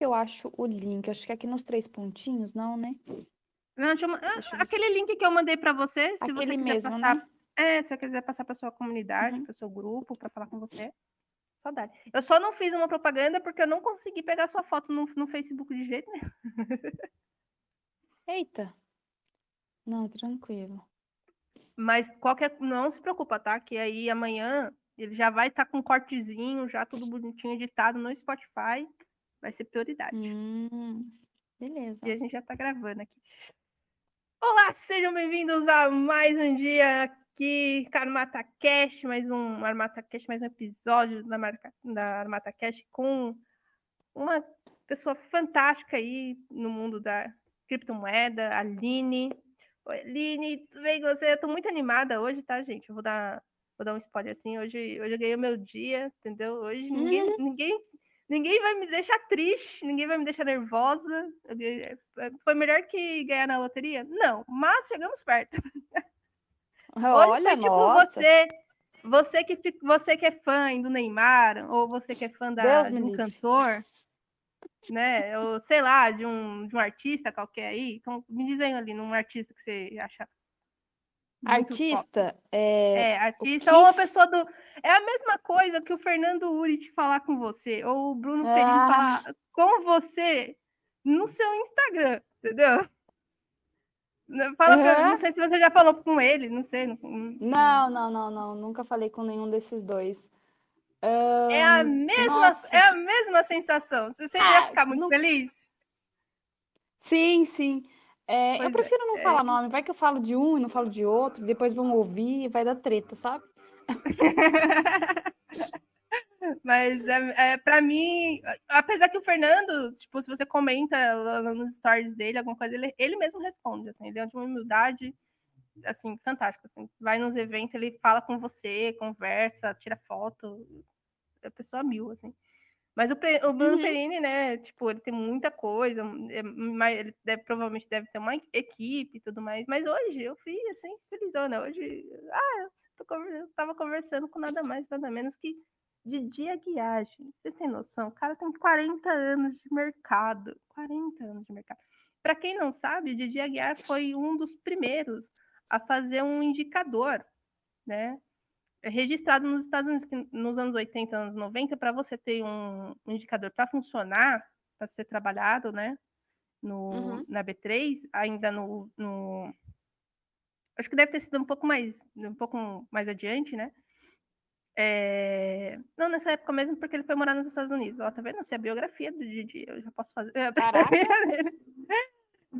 eu acho o link? Acho que é aqui nos 3 pontinhos, não, né? Não, aquele link que eu mandei para você, se aquele você quiser mesmo, passar, né? Se você quiser passar para sua comunidade, para o seu grupo, para falar com você, só dá. Eu só não fiz uma propaganda porque eu não consegui pegar sua foto no Facebook de jeito nenhum. Eita. Não, tranquilo. Mas não se preocupa, tá? Que aí amanhã ele já vai estar com um cortezinho, já tudo bonitinho, editado no Spotify. Vai ser prioridade. Beleza. E a gente já tá gravando aqui. Olá, sejam bem-vindos a mais um dia aqui com a Armata Cash, mais um episódio da Armata Cash com uma pessoa fantástica aí no mundo da criptomoeda, a Aline. Oi, Aline, tudo bem com você? Eu tô muito animada hoje, tá, gente? Eu vou dar um spoiler assim. Hoje eu ganhei o meu dia, entendeu? Hoje ninguém vai me deixar triste, ninguém vai me deixar nervosa. Foi melhor que ganhar na loteria? Não, mas chegamos perto. Olha, tipo, nossa. Você que é fã do Neymar, ou você que é fã de um cantor, né? Ou sei lá, de um artista qualquer aí. Então, me dizem ali, num artista que você acha. Artista? Artista ou uma pessoa do... É a mesma coisa que o Fernando Ulrich falar com você, ou o Bruno Perine falar com você no seu Instagram, entendeu? Fala pra mim, não sei se você já falou com ele, não sei. Não, nunca falei com nenhum desses dois. É a mesma sensação. Você ia ficar muito feliz? Sim, sim. Eu prefiro não falar nome, vai que eu falo de um e não falo de outro, depois vão ouvir e vai dar treta, sabe? Mas pra mim, apesar que o Fernando, tipo, se você comenta nos stories dele, alguma coisa, ele mesmo responde, assim, ele é de uma humildade, assim, fantástica, assim, vai nos eventos, ele fala com você, conversa, tira foto, é pessoa mil, assim. Mas o Bruno Perine, né, tipo, ele tem muita coisa, ele provavelmente deve ter uma equipe e tudo mais, mas hoje eu fui, assim, felizona, hoje, eu tava conversando com nada mais, nada menos que Didi Aguiar. Vocês têm noção? O cara tem 40 anos de mercado. 40 anos de mercado. Para quem não sabe, Didi Aguiar foi um dos primeiros a fazer um indicador, né? Registrado nos Estados Unidos nos anos 80, anos 90, para você ter um indicador para funcionar, para ser trabalhado, né? Na B3, ainda no acho que deve ter sido um pouco mais adiante, né? Não, nessa época mesmo, porque ele foi morar nos Estados Unidos. Ó, tá vendo? Essa é a biografia do Didi, eu já posso fazer. Caraca.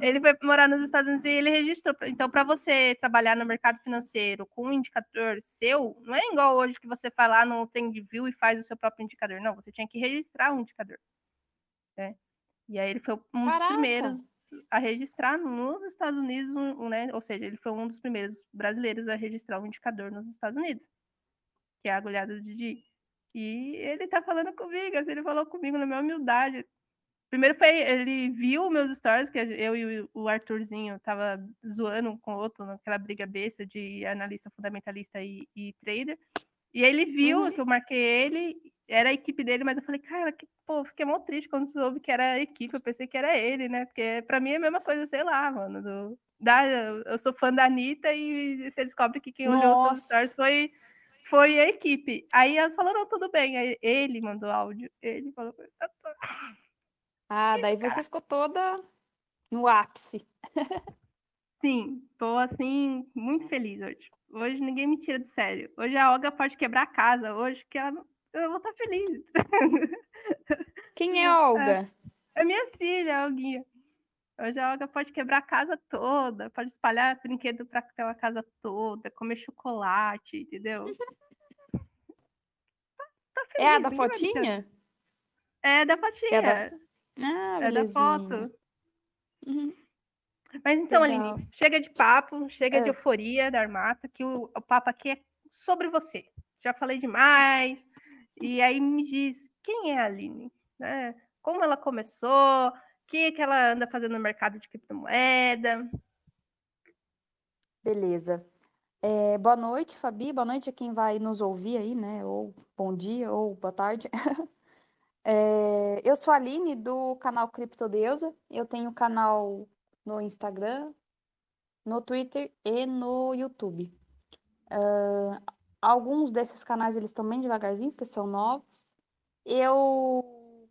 Ele foi morar nos Estados Unidos e ele registrou. Então, para você trabalhar no mercado financeiro com um indicador seu, não é igual hoje que você vai lá no TradingView e faz o seu próprio indicador. Não, você tinha que registrar um indicador, né? E aí ele foi um dos primeiros a registrar nos Estados Unidos, né? Ou seja, ele foi um dos primeiros brasileiros a registrar um indicador nos Estados Unidos, que é a agulhada do Didi. E ele tá falando comigo, assim, ele falou comigo na minha humildade. Primeiro ele viu meus stories, que eu e o Arthurzinho tava zoando um com o outro, naquela briga besta de analista fundamentalista e trader. E aí ele viu que eu marquei ele, era a equipe dele, mas eu falei, cara, fiquei mó triste quando soube que era a equipe, eu pensei que era ele, né? Porque pra mim é a mesma coisa, sei lá, mano. Eu sou fã da Anitta e você descobre que quem olhou os seus stories foi a equipe. Aí elas falaram, tudo bem. Aí ele mandou áudio, ele falou... daí você ficou toda no ápice. Sim, tô assim, muito feliz hoje. Hoje ninguém me tira do sério. Hoje a Olga pode quebrar a casa. Hoje que ela... eu vou estar feliz. Quem é a Olga? É minha filha, a Olguinha. Hoje a Olga pode quebrar a casa toda. Pode espalhar brinquedo para aquela casa toda. Comer chocolate, entendeu? Tá feliz. É a da fotinha? É da fotinha. É da foto. Mas então, legal. Aline, chega de papo, chega de euforia da Armata, que o papo aqui é sobre você. Já falei demais. E aí me diz, quem é a Aline? Né? Como ela começou? O que ela anda fazendo no mercado de criptomoeda? Beleza. Boa noite, Fabi. Boa noite a quem vai nos ouvir aí, né? Ou bom dia, ou boa tarde. Eu sou a Aline, do canal CriptoDeusa. Eu tenho canal no Instagram, no Twitter e no YouTube. Alguns desses canais, eles estão bem devagarzinho, porque são novos. Eu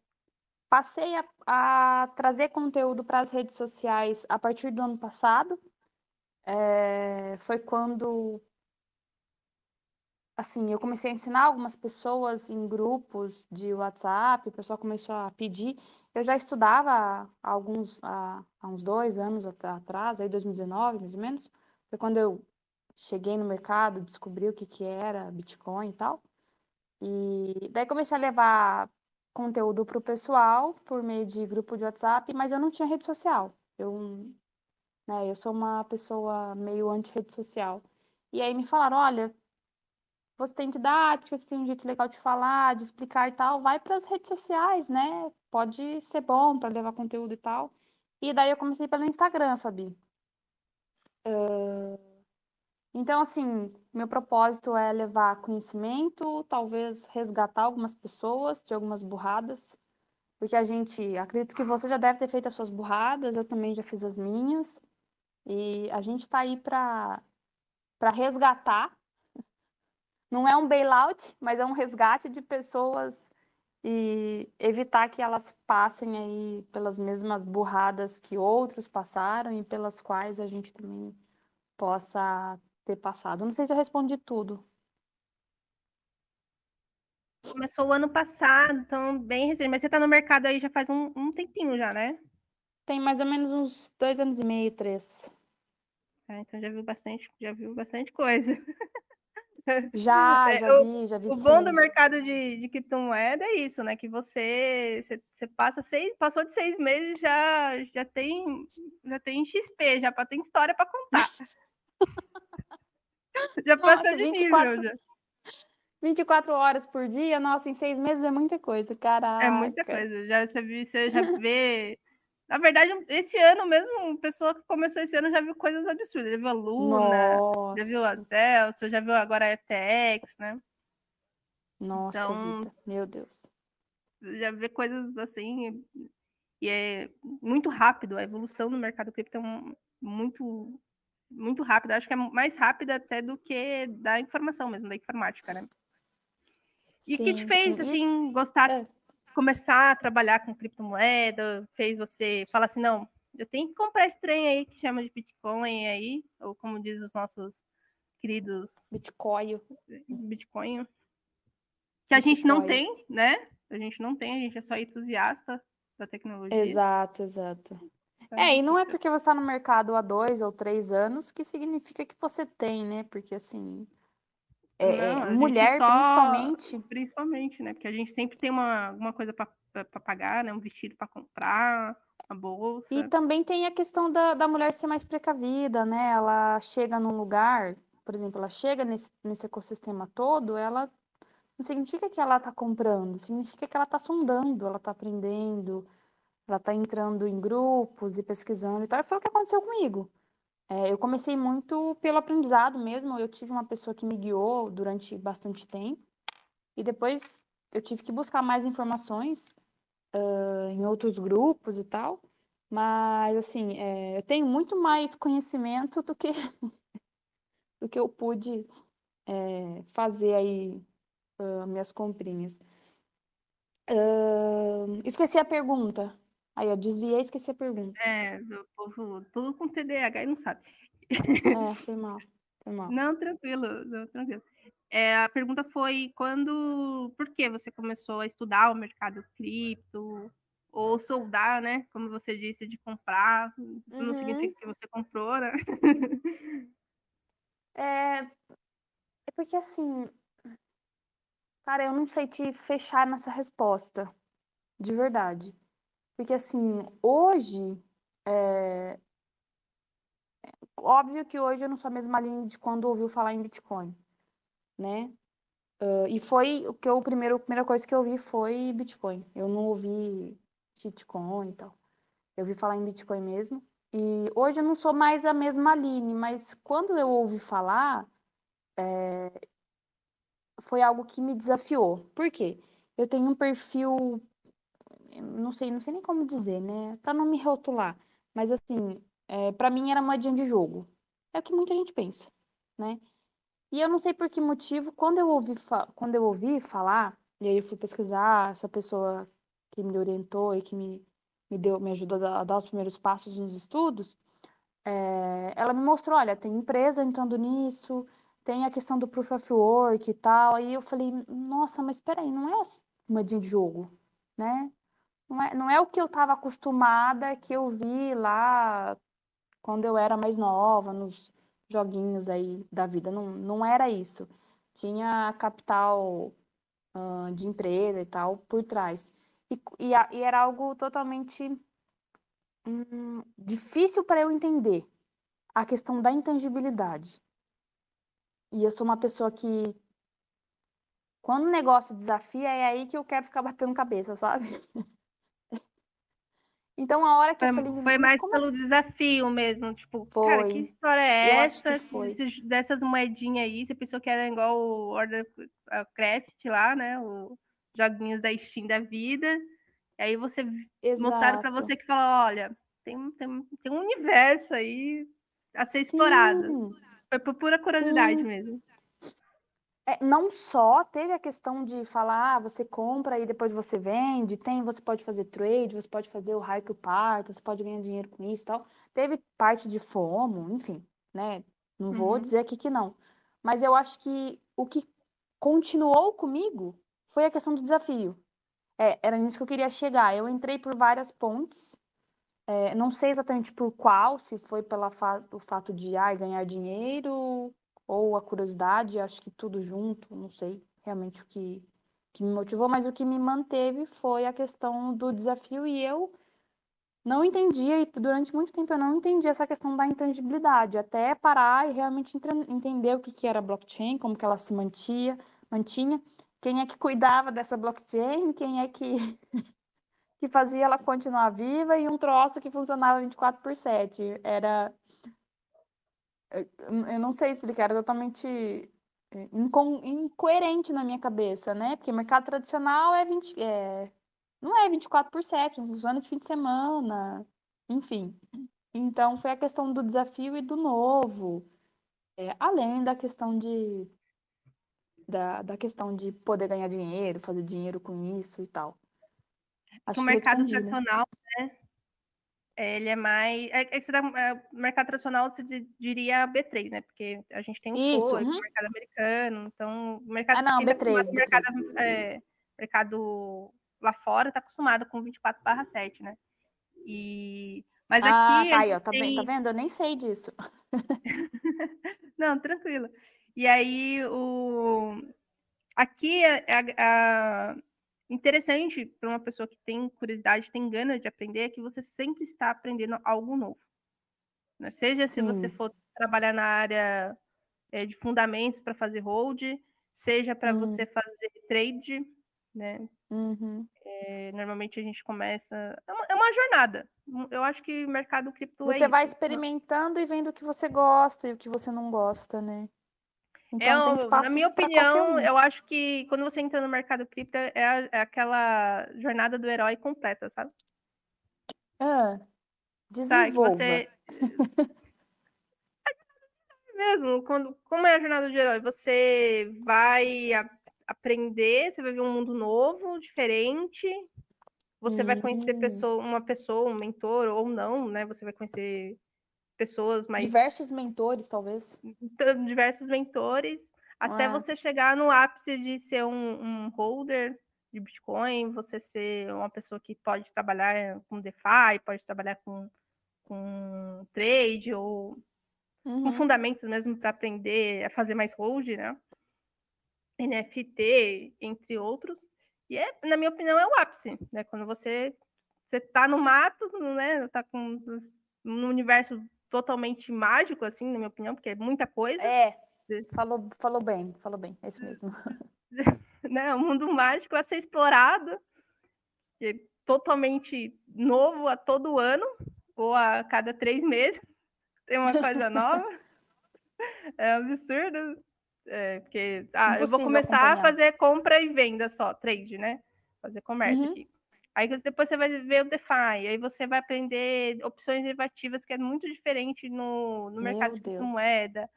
passei a trazer conteúdo para as redes sociais a partir do ano passado. Foi quando... Assim, eu comecei a ensinar algumas pessoas em grupos de WhatsApp, o pessoal começou a pedir. Eu já estudava há uns 2 anos atrás, aí 2019, mais ou menos. Foi quando eu cheguei no mercado, descobri o que era Bitcoin e tal. E daí comecei a levar conteúdo para o pessoal por meio de grupo de WhatsApp, mas eu não tinha rede social. Eu sou uma pessoa meio anti-rede social. E aí me falaram, olha... Você tem didática, você tem um jeito legal de falar, de explicar e tal, vai para as redes sociais, né? Pode ser bom para levar conteúdo e tal. E daí eu comecei pelo Instagram, Fabi. Então, assim, meu propósito é levar conhecimento, talvez resgatar algumas pessoas de algumas burradas, porque acredito que você já deve ter feito as suas burradas, eu também já fiz as minhas, e a gente está aí para resgatar. Não é um bailout, mas é um resgate de pessoas e evitar que elas passem aí pelas mesmas burradas que outros passaram e pelas quais a gente também possa ter passado. Não sei se eu respondi tudo. Começou o ano passado, então bem recente. Mas você está no mercado aí já faz um tempinho já, né? Tem mais ou menos uns 2 anos e meio, 3. Então já viu bastante coisa. Já vi. O bom do mercado de criptomoeda é isso, né? Que você passou de 6 meses já tem XP, já tem história para contar. Já passou de 24, nível. 24 horas por dia, nossa, em 6 meses é muita coisa, caraca. É muita coisa, você já vê... Na verdade, esse ano mesmo, a pessoa que começou esse ano já viu coisas absurdas. Já viu a Luna, Nossa. Já viu a Celso, já viu agora a FTX, né? Nossa, então, Rita, meu Deus. Já vê coisas assim, e é muito rápido. A evolução do mercado cripto é muito, muito rápida. Acho que é mais rápida até do que da informação mesmo, da informática, né? E o que te fez, assim, gostar... Começar a trabalhar com criptomoeda, fez você falar assim, não, eu tenho que comprar esse trem aí que chama de Bitcoin aí, ou como diz os nossos queridos... Bitcoin. Que a gente não tem, né? A gente é só entusiasta da tecnologia. Exato. Então, e não é porque você está no mercado há 2 ou 3 anos que significa que você tem, né? Porque, assim... mulher, principalmente. Principalmente, né? Porque a gente sempre tem alguma coisa para pagar, né? Um vestido para comprar, uma bolsa. E também tem a questão da mulher ser mais precavida, né? Ela chega num lugar, por exemplo, ela chega nesse ecossistema todo, ela não significa que ela tá comprando, significa que ela tá sondando, ela tá aprendendo, ela tá entrando em grupos e pesquisando e tal. E foi o que aconteceu comigo. Eu comecei muito pelo aprendizado mesmo, eu tive uma pessoa que me guiou durante bastante tempo e depois eu tive que buscar mais informações em outros grupos e tal, mas assim, eu tenho muito mais conhecimento do que eu pude fazer aí minhas comprinhas. Esqueci a pergunta. Aí eu desviei e esqueci a pergunta. O povo tudo com TDAH e não sabe. Foi mal. Não, tranquilo. A pergunta foi por que você começou a estudar o mercado cripto, ou soldar, né? Como você disse, de comprar. Isso não significa que você comprou, né? É porque, assim, cara, eu não sei te fechar nessa resposta, de verdade. Porque, assim, hoje, óbvio que hoje eu não sou a mesma linha de quando ouviu falar em Bitcoin, né? E foi a primeira coisa que eu ouvi foi Bitcoin. Eu não ouvi shitcoin e tal. Eu ouvi falar em Bitcoin mesmo. E hoje eu não sou mais a mesma linha, mas quando eu ouvi falar, foi algo que me desafiou. Por quê? Eu tenho um perfil não sei nem como dizer, né? Para não me rotular. Mas, assim, para mim era moedinha de jogo. É o que muita gente pensa, né? E eu não sei por que motivo, quando eu ouvi falar, e aí eu fui pesquisar, essa pessoa que me orientou e que me ajudou a dar os primeiros passos nos estudos, ela me mostrou, olha, tem empresa entrando nisso, tem a questão do Proof of Work e tal. Aí eu falei, nossa, mas peraí, não é moedinha de jogo, né? Não é o que eu estava acostumada, que eu vi lá quando eu era mais nova, nos joguinhos aí da vida. Não era isso. Tinha capital de empresa e tal por trás. E era algo totalmente difícil para eu entender a questão da intangibilidade. E eu sou uma pessoa que, quando o negócio desafia, é aí que eu quero ficar batendo cabeça, sabe? Então, a hora que eu falei... Foi mais pelo desafio mesmo, tipo, foi. Cara, que história é essa? Dessas moedinhas aí, você pensou que era igual o Order Craft lá, né? Os joguinhos da Steam da vida. E aí você mostraram pra você que fala, olha, tem um universo aí a ser explorado. Foi por pura curiosidade mesmo. Não só teve a questão de falar, você compra e depois você vende, você pode fazer trade, você pode fazer o raio que parta, você pode ganhar dinheiro com isso e tal. Teve parte de FOMO, enfim, né? Não vou dizer aqui que não. Mas eu acho que o que continuou comigo foi a questão do desafio. Era nisso que eu queria chegar. Eu entrei por várias pontes, não sei exatamente por qual, se foi pelo fato de ganhar dinheiro... ou a curiosidade, acho que tudo junto, não sei realmente o que me motivou, mas o que me manteve foi a questão do desafio, e eu não entendia, e durante muito tempo eu não entendi essa questão da intangibilidade, até parar e realmente entender o que era blockchain, como que ela se mantinha, quem é que cuidava dessa blockchain, quem é que, que fazia ela continuar viva, e um troço que funcionava 24/7, era... Eu não sei explicar, era totalmente incoerente na minha cabeça, né? Porque o mercado tradicional não é 24/7, não funciona de fim de semana, enfim. Então, foi a questão do desafio e do novo, além da questão da questão de poder ganhar dinheiro, fazer dinheiro com isso e tal. Acho que o mercado tradicional, né? Ele é mais... O mercado tradicional, você diria B3, né? Porque a gente tem o mercado americano, então... O mercado, B3. Mercado lá fora está acostumado com 24/7, né? Mas aqui... Tá aí, ó, tá vendo? Eu nem sei disso. Não, tranquilo. E aí, aqui, interessante para uma pessoa que tem curiosidade, tem gana de aprender, é que você sempre está aprendendo algo novo. Né? Seja se você for trabalhar na área de fundamentos para fazer hold, seja para você fazer trade, né? Normalmente a gente começa... É uma jornada. Eu acho que o mercado cripto Você vai experimentando e vendo o que você gosta e o que você não gosta, né? Então, na minha opinião, eu acho que quando você entra no mercado cripto, é aquela jornada do herói completa, sabe? Desenvolva. Sabe, você... Mesmo, como é a jornada do herói? Você vai aprender, você vai ver um mundo novo, diferente, você vai conhecer uma pessoa, um mentor ou não, né? Você vai conhecer... pessoas mais... Diversos mentores, talvez. Diversos mentores, até você chegar no ápice de ser um holder de Bitcoin, você ser uma pessoa que pode trabalhar com DeFi, pode trabalhar com trade, ou com fundamentos mesmo para aprender a fazer mais hold, né? NFT, entre outros. E na minha opinião, é o ápice, né? Quando você tá no mato, né? Tá com um universo totalmente mágico, assim, na minha opinião, porque é muita coisa. Falou bem, é isso mesmo. Né? Um mundo mágico a ser explorado, é totalmente novo a todo ano, ou a cada 3 meses, tem uma coisa nova. É absurdo, porque eu vou começar a fazer compra e venda só, trade, né? Fazer comércio aqui. Aí depois você vai ver o DeFi, aí você vai aprender opções derivativas, que é muito diferente no mercado de moeda.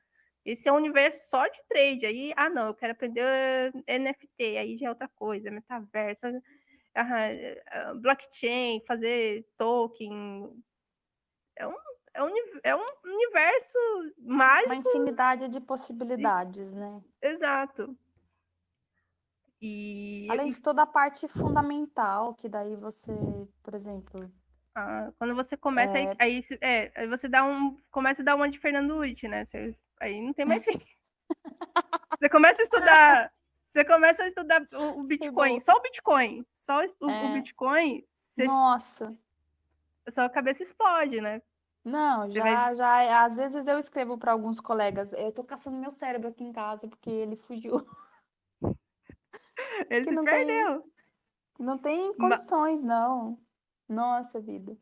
Esse é um universo só de trade. Aí, não, eu quero aprender NFT, aí já é outra coisa, metaverso, blockchain, fazer token. É um universo mágico. Uma infinidade de possibilidades, né? Exato. E... além de toda a parte fundamental, que daí você, por exemplo... quando você começa, aí você começa a dar uma de Fernando Ulrich, né? Você, aí não tem mais fim. Você começa a estudar o Bitcoin, só o Bitcoin. Você... nossa! A sua cabeça explode, né? Não, já, às vezes eu escrevo para alguns colegas, eu tô caçando meu cérebro aqui em casa, porque ele fugiu. Ele se perdeu. Não tem condições, não. Nossa vida.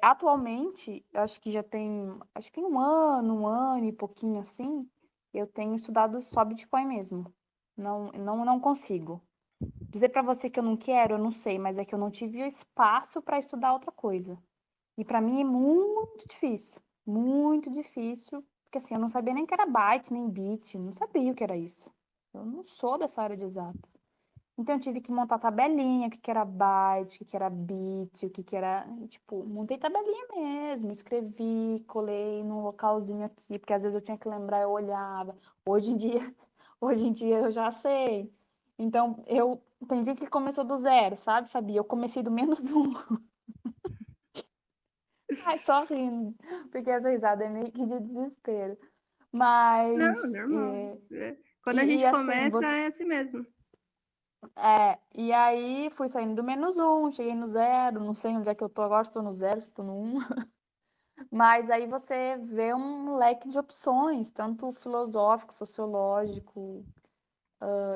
Atualmente, acho que já tem... acho que tem um ano e pouquinho assim, eu tenho estudado só Bitcoin mesmo. Não consigo. Dizer para você que eu não quero, eu não sei, mas é que eu não tive espaço para estudar outra coisa. E para mim é muito difícil, porque assim, eu não sabia nem que era byte, nem bit, não sabia o que era isso. Eu não sou dessa área de exatas. Então, eu tive que montar tabelinha, o que era byte, o que era bit, o que era... tipo, montei tabelinha mesmo, escrevi, colei num localzinho aqui, porque às vezes eu tinha que lembrar, eu olhava. Hoje em dia eu já sei. Então, tem gente que começou do zero, sabe, Fabi? Eu comecei do -1. Ai, só rindo, porque essa risada é meio que de desespero. Mas... não, normal. Quando a gente assim, começa, é assim mesmo. E aí fui saindo do -1, cheguei no 0, não sei onde é que eu tô agora, estou no 0, estou no 1. Mas aí você vê um leque de opções, tanto filosófico, sociológico,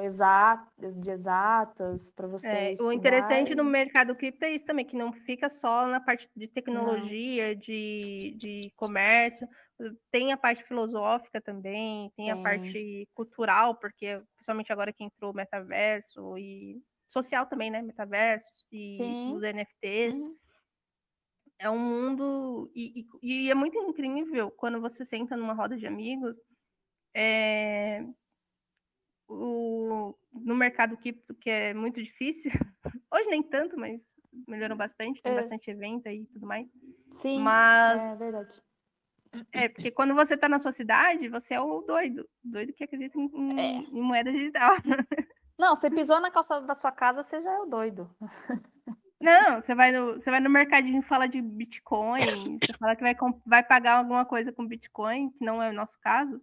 de exatas, para você estudar. O interessante no mercado cripto é isso também, que não fica só na parte de tecnologia, de comércio. Tem a parte filosófica também, tem a parte cultural, porque principalmente agora que entrou o metaverso e social também, né? Metaversos e os NFTs. Uhum. É um mundo... E é muito incrível quando você senta numa roda de amigos. No mercado cripto, que é muito difícil. Hoje nem tanto, mas melhorou bastante. Tem bastante evento aí e tudo mais. Sim, mas... é verdade. Porque quando você tá na sua cidade, você é o doido que acredita em moeda digital. Não, você pisou na calçada da sua casa, você já é o doido. Não, você vai no mercadinho e fala de Bitcoin, você fala que vai pagar alguma coisa com Bitcoin, que não é o nosso caso.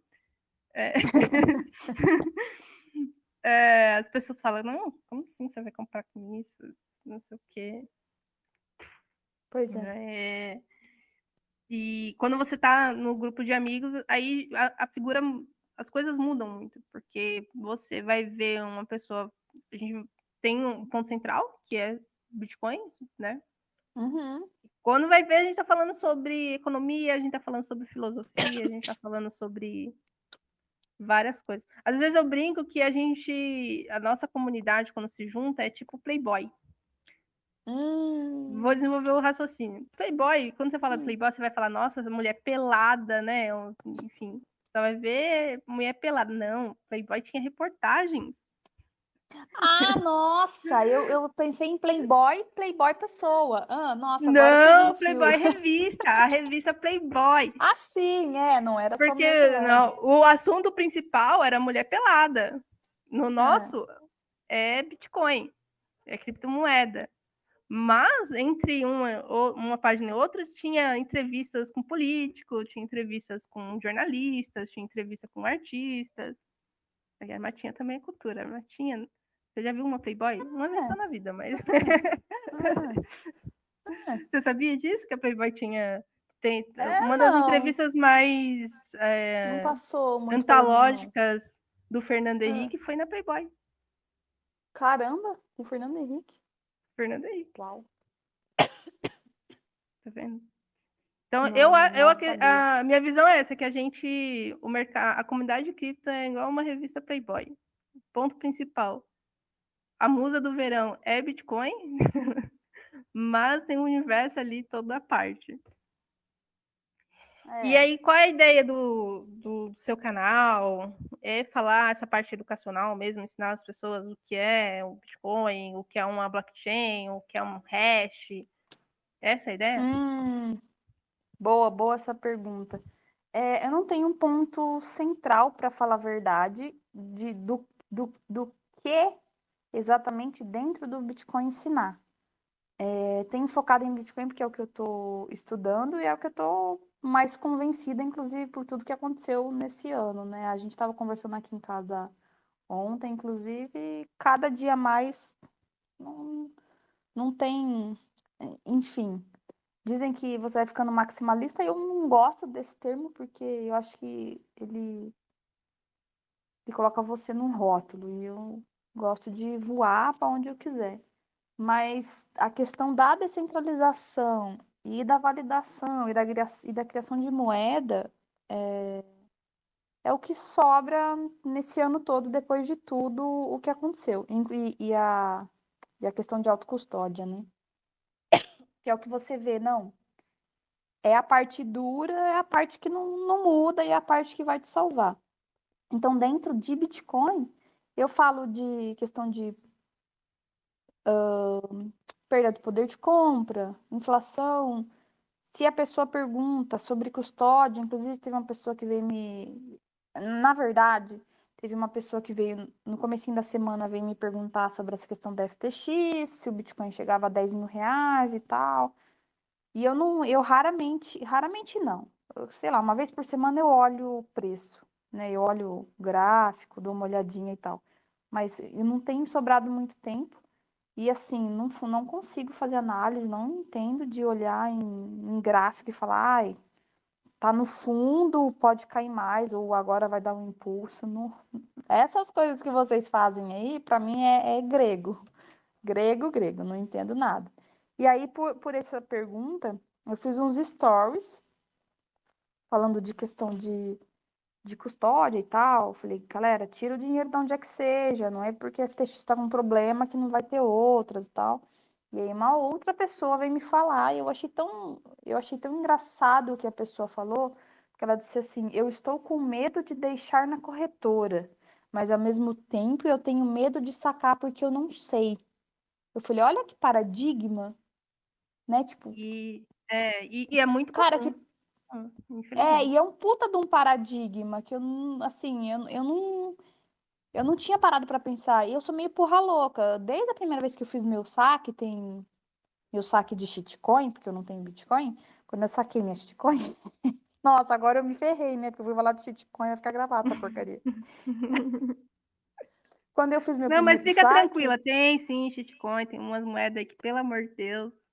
As pessoas falam, não, como assim você vai comprar com isso? Não sei o quê. Pois é. E quando você tá no grupo de amigos, aí as coisas mudam muito, porque você vai ver uma pessoa, a gente tem um ponto central, que é Bitcoin, né? Uhum. Quando vai ver, a gente tá falando sobre economia, a gente tá falando sobre filosofia, a gente tá falando sobre várias coisas. Às vezes eu brinco que a nossa comunidade, quando se junta, é tipo Playboy. Vou desenvolver o raciocínio. Playboy, quando você fala Playboy, você vai falar, nossa, mulher pelada, né? Enfim, você vai ver mulher pelada. Não, Playboy tinha reportagens. Ah, nossa, eu pensei em Playboy pessoa. Nossa, não, Playboy revista, a revista Playboy. Ah, sim, não era só mulher. Não, o assunto principal era mulher pelada. No nosso, é Bitcoin, é criptomoeda. Mas entre uma página e outra tinha entrevistas com políticos, tinha entrevistas com jornalistas, tinha entrevista com artistas. A Armatinha também é cultura. Armatinha, você já viu uma Playboy? Uma vez só na vida, mas... Você sabia disso? Que a Playboy tinha... uma das entrevistas mais antológicas do Fernando Henrique foi na Playboy. Caramba, o Fernando Henrique. Fernando aí. Uau. Tá vendo? Então, a minha visão é essa, que a comunidade de cripto é igual uma revista Playboy. Ponto principal. A musa do verão é Bitcoin. mas tem um universo ali toda a parte. É. E aí, qual é a ideia do seu canal? É falar essa parte educacional mesmo, ensinar as pessoas o que é o Bitcoin, o que é uma blockchain, o que é um hash? Essa é a ideia? Boa essa pergunta. Eu não tenho um ponto central, para falar a verdade, do que exatamente dentro do Bitcoin ensinar. Tenho focado em Bitcoin porque é o que eu estou estudando e é o que eu estou mais convencida, inclusive, por tudo que aconteceu nesse ano, né? A gente estava conversando aqui em casa ontem, inclusive, e cada dia mais não tem... Enfim, dizem que você vai ficando maximalista, e eu não gosto desse termo porque eu acho que ele coloca você num rótulo, e eu gosto de voar para onde eu quiser. Mas a questão da descentralização e da validação e da criação de moeda é o que sobra nesse ano todo, depois de tudo o que aconteceu. E a questão de autocustódia, né? Que é o que você vê, não. É a parte dura, é a parte que não muda e é a parte que vai te salvar. Então, dentro de Bitcoin, eu falo de questão de perda do poder de compra, inflação. Se a pessoa pergunta sobre custódia, inclusive teve uma pessoa que veio me... Na verdade, teve uma pessoa que veio no comecinho da semana, veio me perguntar sobre essa questão da FTX, se o Bitcoin chegava a 10 mil reais e tal. E eu não, eu raramente não. Eu, sei lá, uma vez por semana eu olho o preço, né? Eu olho o gráfico, dou uma olhadinha e tal. Mas eu não tenho sobrado muito tempo. E assim, não consigo fazer análise, não entendo de olhar em gráfico e falar, ai, tá no fundo, pode cair mais, ou agora vai dar um impulso. No... Essas coisas que vocês fazem aí, para mim, é grego. Grego, não entendo nada. E aí, por essa pergunta, eu fiz uns stories, falando de questão de custódia e tal. Falei, galera, tira o dinheiro de onde é que seja, não é porque a FTX está com um problema que não vai ter outras e tal. E aí uma outra pessoa veio me falar, e eu achei tão engraçado o que a pessoa falou, porque ela disse assim, eu estou com medo de deixar na corretora, mas ao mesmo tempo eu tenho medo de sacar porque eu não sei. Eu falei, olha que paradigma, né, tipo... E é muito... Cara, comum. E é um puta de um paradigma que eu não, assim, eu não tinha parado pra pensar. E eu sou meio porra louca. Desde a primeira vez que eu fiz meu saque, tem meu saque de shitcoin, porque eu não tenho Bitcoin. Quando eu saquei minha shitcoin, nossa, agora eu me ferrei, né? Porque eu vou falar de shitcoin e vai ficar gravado essa porcaria. Quando eu fiz meu primeiro saque... Não, mas fica tranquila, tem sim shitcoin, tem umas moedas aí que, pelo amor de Deus...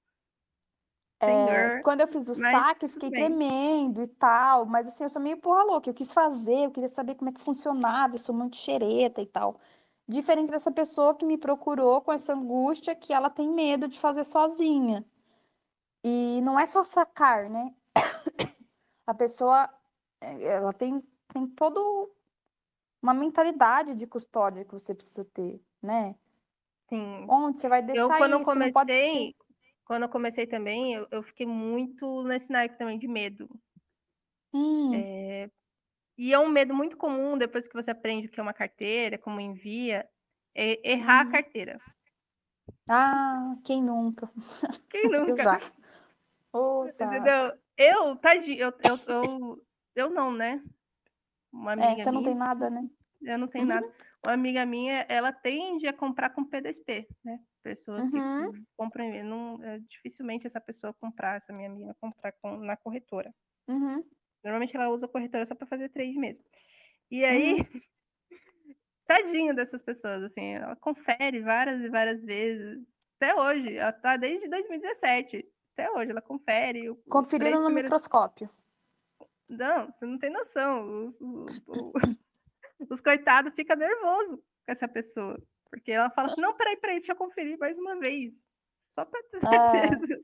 quando eu fiz o saque, fiquei tremendo e tal, mas assim, eu sou meio porra louca, eu quis fazer, eu queria saber como é que funcionava, eu sou muito xereta e tal. Diferente dessa pessoa que me procurou com essa angústia que ela tem medo de fazer sozinha. E não é só sacar, né? A pessoa, ela tem toda uma mentalidade de custódia que você precisa ter, né? Sim. Onde você vai deixar isso? Quando eu comecei também, eu fiquei muito nesse naipe também de medo. E é um medo muito comum, depois que você aprende o que é uma carteira, como envia, é errar a carteira. Ah, quem nunca? Quem nunca? Entendeu? Eu não, né? Uma amiga você não tem nada, né? Eu não tenho nada. Uma amiga minha, ela tende a comprar com P2P, né? Pessoas que compram, dificilmente essa pessoa comprar, essa minha amiga comprar na corretora. Normalmente ela usa a corretora só para fazer trade mesmo. E aí, tadinho dessas pessoas, assim, ela confere várias e várias vezes, até hoje, ela tá desde 2017, até hoje ela confere. Conferindo no microscópio. Não, você não tem noção, os coitados ficam nervosos com essa pessoa. Porque ela fala assim, não, peraí, deixa eu conferir mais uma vez. Só pra ter certeza.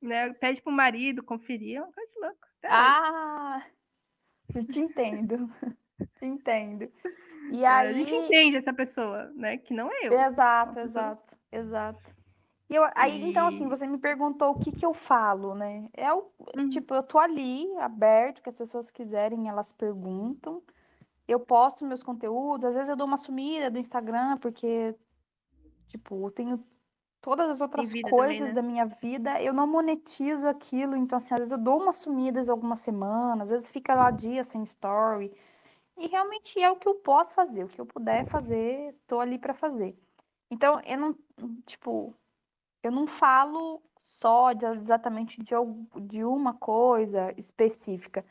Né? Pede pro marido conferir, é uma coisa de louco. Eu te entendo. E aí... A gente entende essa pessoa, né? Que não é eu. Exato. Então, assim, você me perguntou o que eu falo, né? Tipo, eu tô ali, aberto, que as pessoas quiserem, elas perguntam. Eu posto meus conteúdos, às vezes eu dou uma sumida do Instagram, porque, tipo, eu tenho todas as outras coisas também, né? Da minha vida, eu não monetizo aquilo, então, assim, às vezes eu dou umas sumidas algumas semanas, às vezes fica lá dias sem story, e realmente é o que eu posso fazer, o que eu puder fazer, tô ali pra fazer. Então, eu não, tipo, eu não falo só exatamente de uma coisa específica.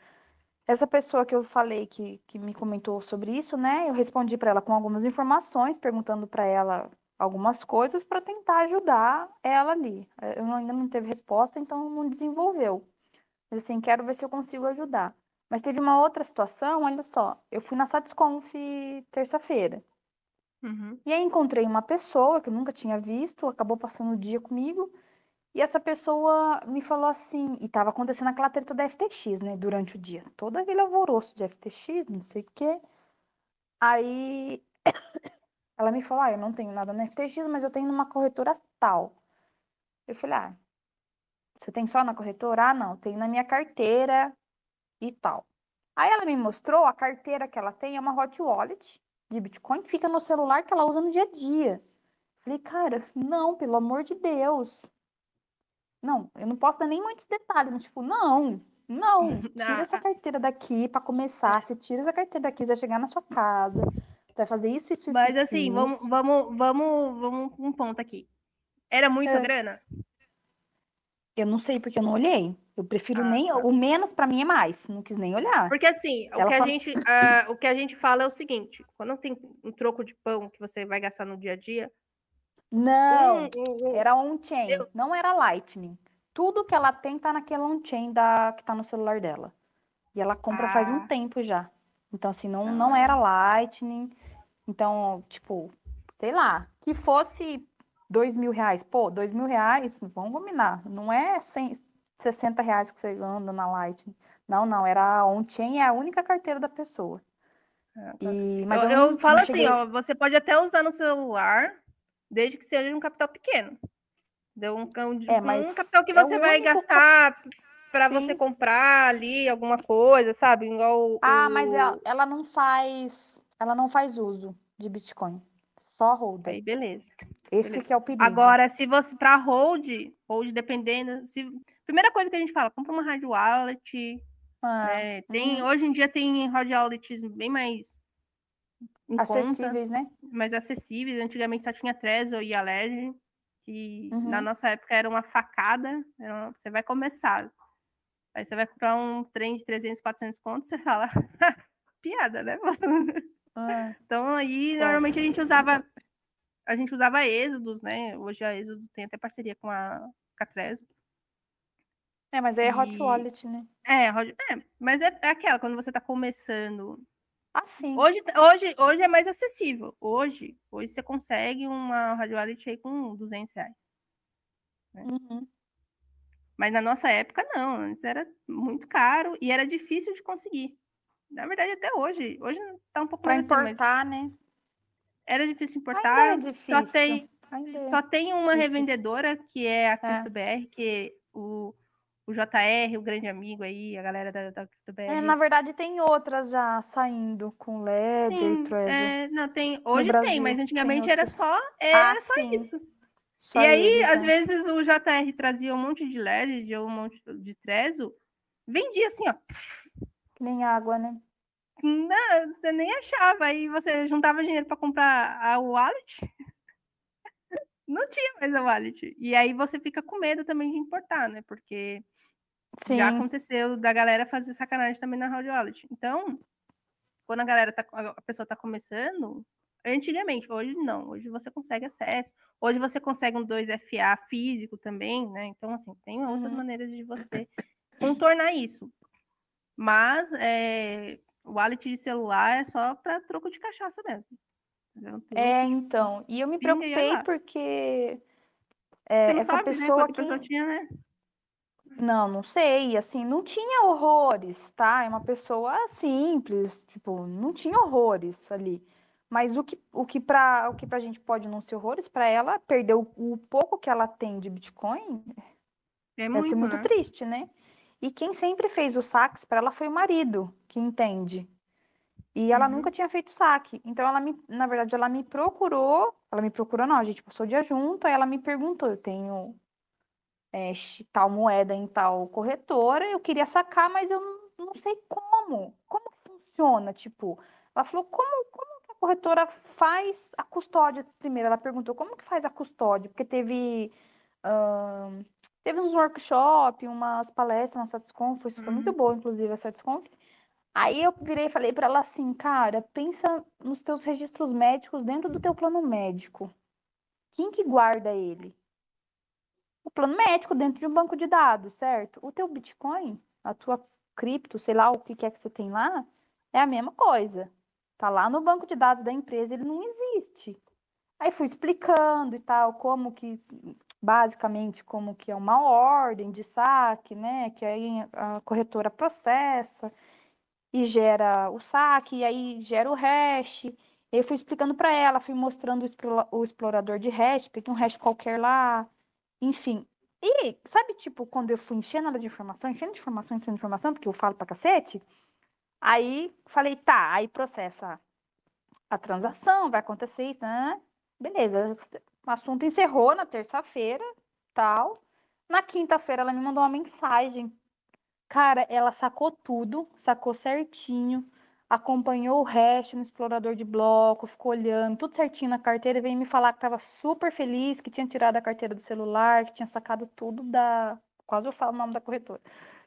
Essa pessoa que eu falei que me comentou sobre isso, né? Eu respondi para ela com algumas informações, perguntando para ela algumas coisas para tentar ajudar ela ali. Ainda não teve resposta, então não desenvolveu. Mas assim, quero ver se eu consigo ajudar. Mas teve uma outra situação, olha só. Eu fui na SatsConf terça-feira. Uhum. E aí encontrei uma pessoa que eu nunca tinha visto, acabou passando o dia comigo. E essa pessoa me falou assim, e tava acontecendo aquela treta da FTX, né, durante o dia. Todo aquele alvoroço de FTX, não sei o quê. Aí ela me falou, eu não tenho nada na FTX, mas eu tenho numa corretora tal. Eu falei, você tem só na corretora? Não, tenho na minha carteira e tal. Aí ela me mostrou, a carteira que ela tem é uma hot wallet de Bitcoin, que fica no celular que ela usa no dia a dia. Eu falei, cara, não, pelo amor de Deus. Não, eu não posso dar nem muitos detalhes, mas tipo, não, tira essa carteira daqui pra começar, você tira essa carteira daqui, você vai chegar na sua casa, você vai fazer isso. Mas assim, vamos um ponto aqui. Era muita grana? Eu não sei, porque eu não olhei. Eu prefiro o menos pra mim é mais, não quis nem olhar. Porque assim, o que a gente fala é o seguinte, quando tem um troco de pão que você vai gastar no dia a dia, não, era on-chain, não era Lightning. Tudo que ela tem tá naquela on-chain que tá no celular dela. E ela compra faz um tempo já. Então, assim, não era Lightning. Então, tipo, sei lá, que fosse R$2.000. Pô, R$2.000, vamos combinar. Não é R$60 que você anda na Lightning. Não, era on-chain, é a única carteira da pessoa. Mas eu falo assim, ó, você pode até usar no celular... Desde que seja um capital pequeno. Um capital que você vai gastar para você comprar ali alguma coisa, sabe? Igual mas ela não faz uso de Bitcoin. Só hold. Aí, beleza. Esse que é o perigo. Agora, se você para hold dependendo, primeira coisa que a gente fala, compra uma hard wallet. Hoje em dia tem hard wallets bem mais acessíveis, né? Mas acessíveis. Antigamente só tinha Trezor e a Ledger, que na nossa época era uma facada. Você vai começar. Aí você vai comprar um trem de 300, 400 contos, você fala, piada, né? Então aí, normalmente a gente usava Exodus, né? Hoje a Exodus tem até parceria com a Trezor. Mas aí é hot wallet, né? Mas é aquela, quando você tá começando... Assim. Hoje é mais acessível. Hoje você consegue uma hard wallet aí com R$200. Né? Uhum. Mas na nossa época, não. Antes era muito caro e era difícil de conseguir. Na verdade, até hoje. Hoje tá um pouco pra mais... Pra importar, né? Era difícil importar. Ainda é difícil. Só tem uma revendedora, que é a CriptoBR, que o JR, o grande amigo aí, a galera da CriptoBR. Na verdade, tem outras já saindo com Ledger e Trezor. Hoje tem, mas antigamente tem era só isso. Só e aí, às vezes, o JR trazia um monte de Ledger, um monte de Trezor, vendia assim, ó. Que nem água, né? Não, você nem achava. Aí você juntava dinheiro para comprar a wallet. Não tinha mais a wallet. E aí você fica com medo também de importar, né? Porque... Sim. Já aconteceu da galera fazer sacanagem também na hard wallet. Então, quando a pessoa tá começando, antigamente, hoje não, hoje você consegue acesso, hoje você consegue um 2FA físico também, né? Então, assim, tem outras maneiras de você contornar isso. Mas o wallet de celular é só para troco de cachaça mesmo. Então, e eu me preocupei porque você não essa sabe, pessoa né? Que pessoa tinha, né? Não sei, assim, não tinha horrores, tá? É uma pessoa simples, tipo, não tinha horrores ali. Mas o que pra gente pode não ser horrores, para ela perder o pouco que ela tem de Bitcoin, vai ser muito triste, né? E quem sempre fez os saques para ela foi o marido, que entende. E ela nunca tinha feito saque. Então, ela me procurou... Ela me procurou, não, a gente passou o dia junto, aí ela me perguntou, eu tenho tal moeda em tal corretora, eu queria sacar, mas eu não sei como. Como funciona, tipo... Ela falou, como que a corretora faz a custódia primeiro? Ela perguntou, como que faz a custódia? Porque teve uns workshops, umas palestras na SatsConf, isso foi muito boa, inclusive, a SatsConf. Aí eu virei e falei para ela assim, cara, pensa nos teus registros médicos dentro do teu plano médico. Quem que guarda ele? O plano médico dentro de um banco de dados, certo? O teu Bitcoin, a tua cripto, sei lá o que é que você tem lá, é a mesma coisa. Tá lá no banco de dados da empresa, ele não existe. Aí fui explicando e tal, como que é uma ordem de saque, né? Que aí a corretora processa e gera o saque, e aí gera o hash. Eu fui explicando para ela, fui mostrando o explorador de hash, peguei um hash qualquer lá, enfim. E sabe, tipo, quando eu fui enchendo ela de informação, porque eu falo pra cacete... Aí, falei, tá, aí processa a transação, vai acontecer isso, né? Beleza, o assunto encerrou na terça-feira, tal. Na quinta-feira, ela me mandou uma mensagem. Cara, ela sacou tudo, sacou certinho, acompanhou o hash no explorador de bloco, ficou olhando, tudo certinho na carteira, veio me falar que tava super feliz, que tinha tirado a carteira do celular, que tinha sacado tudo da... Quase eu falo o nome da corretora.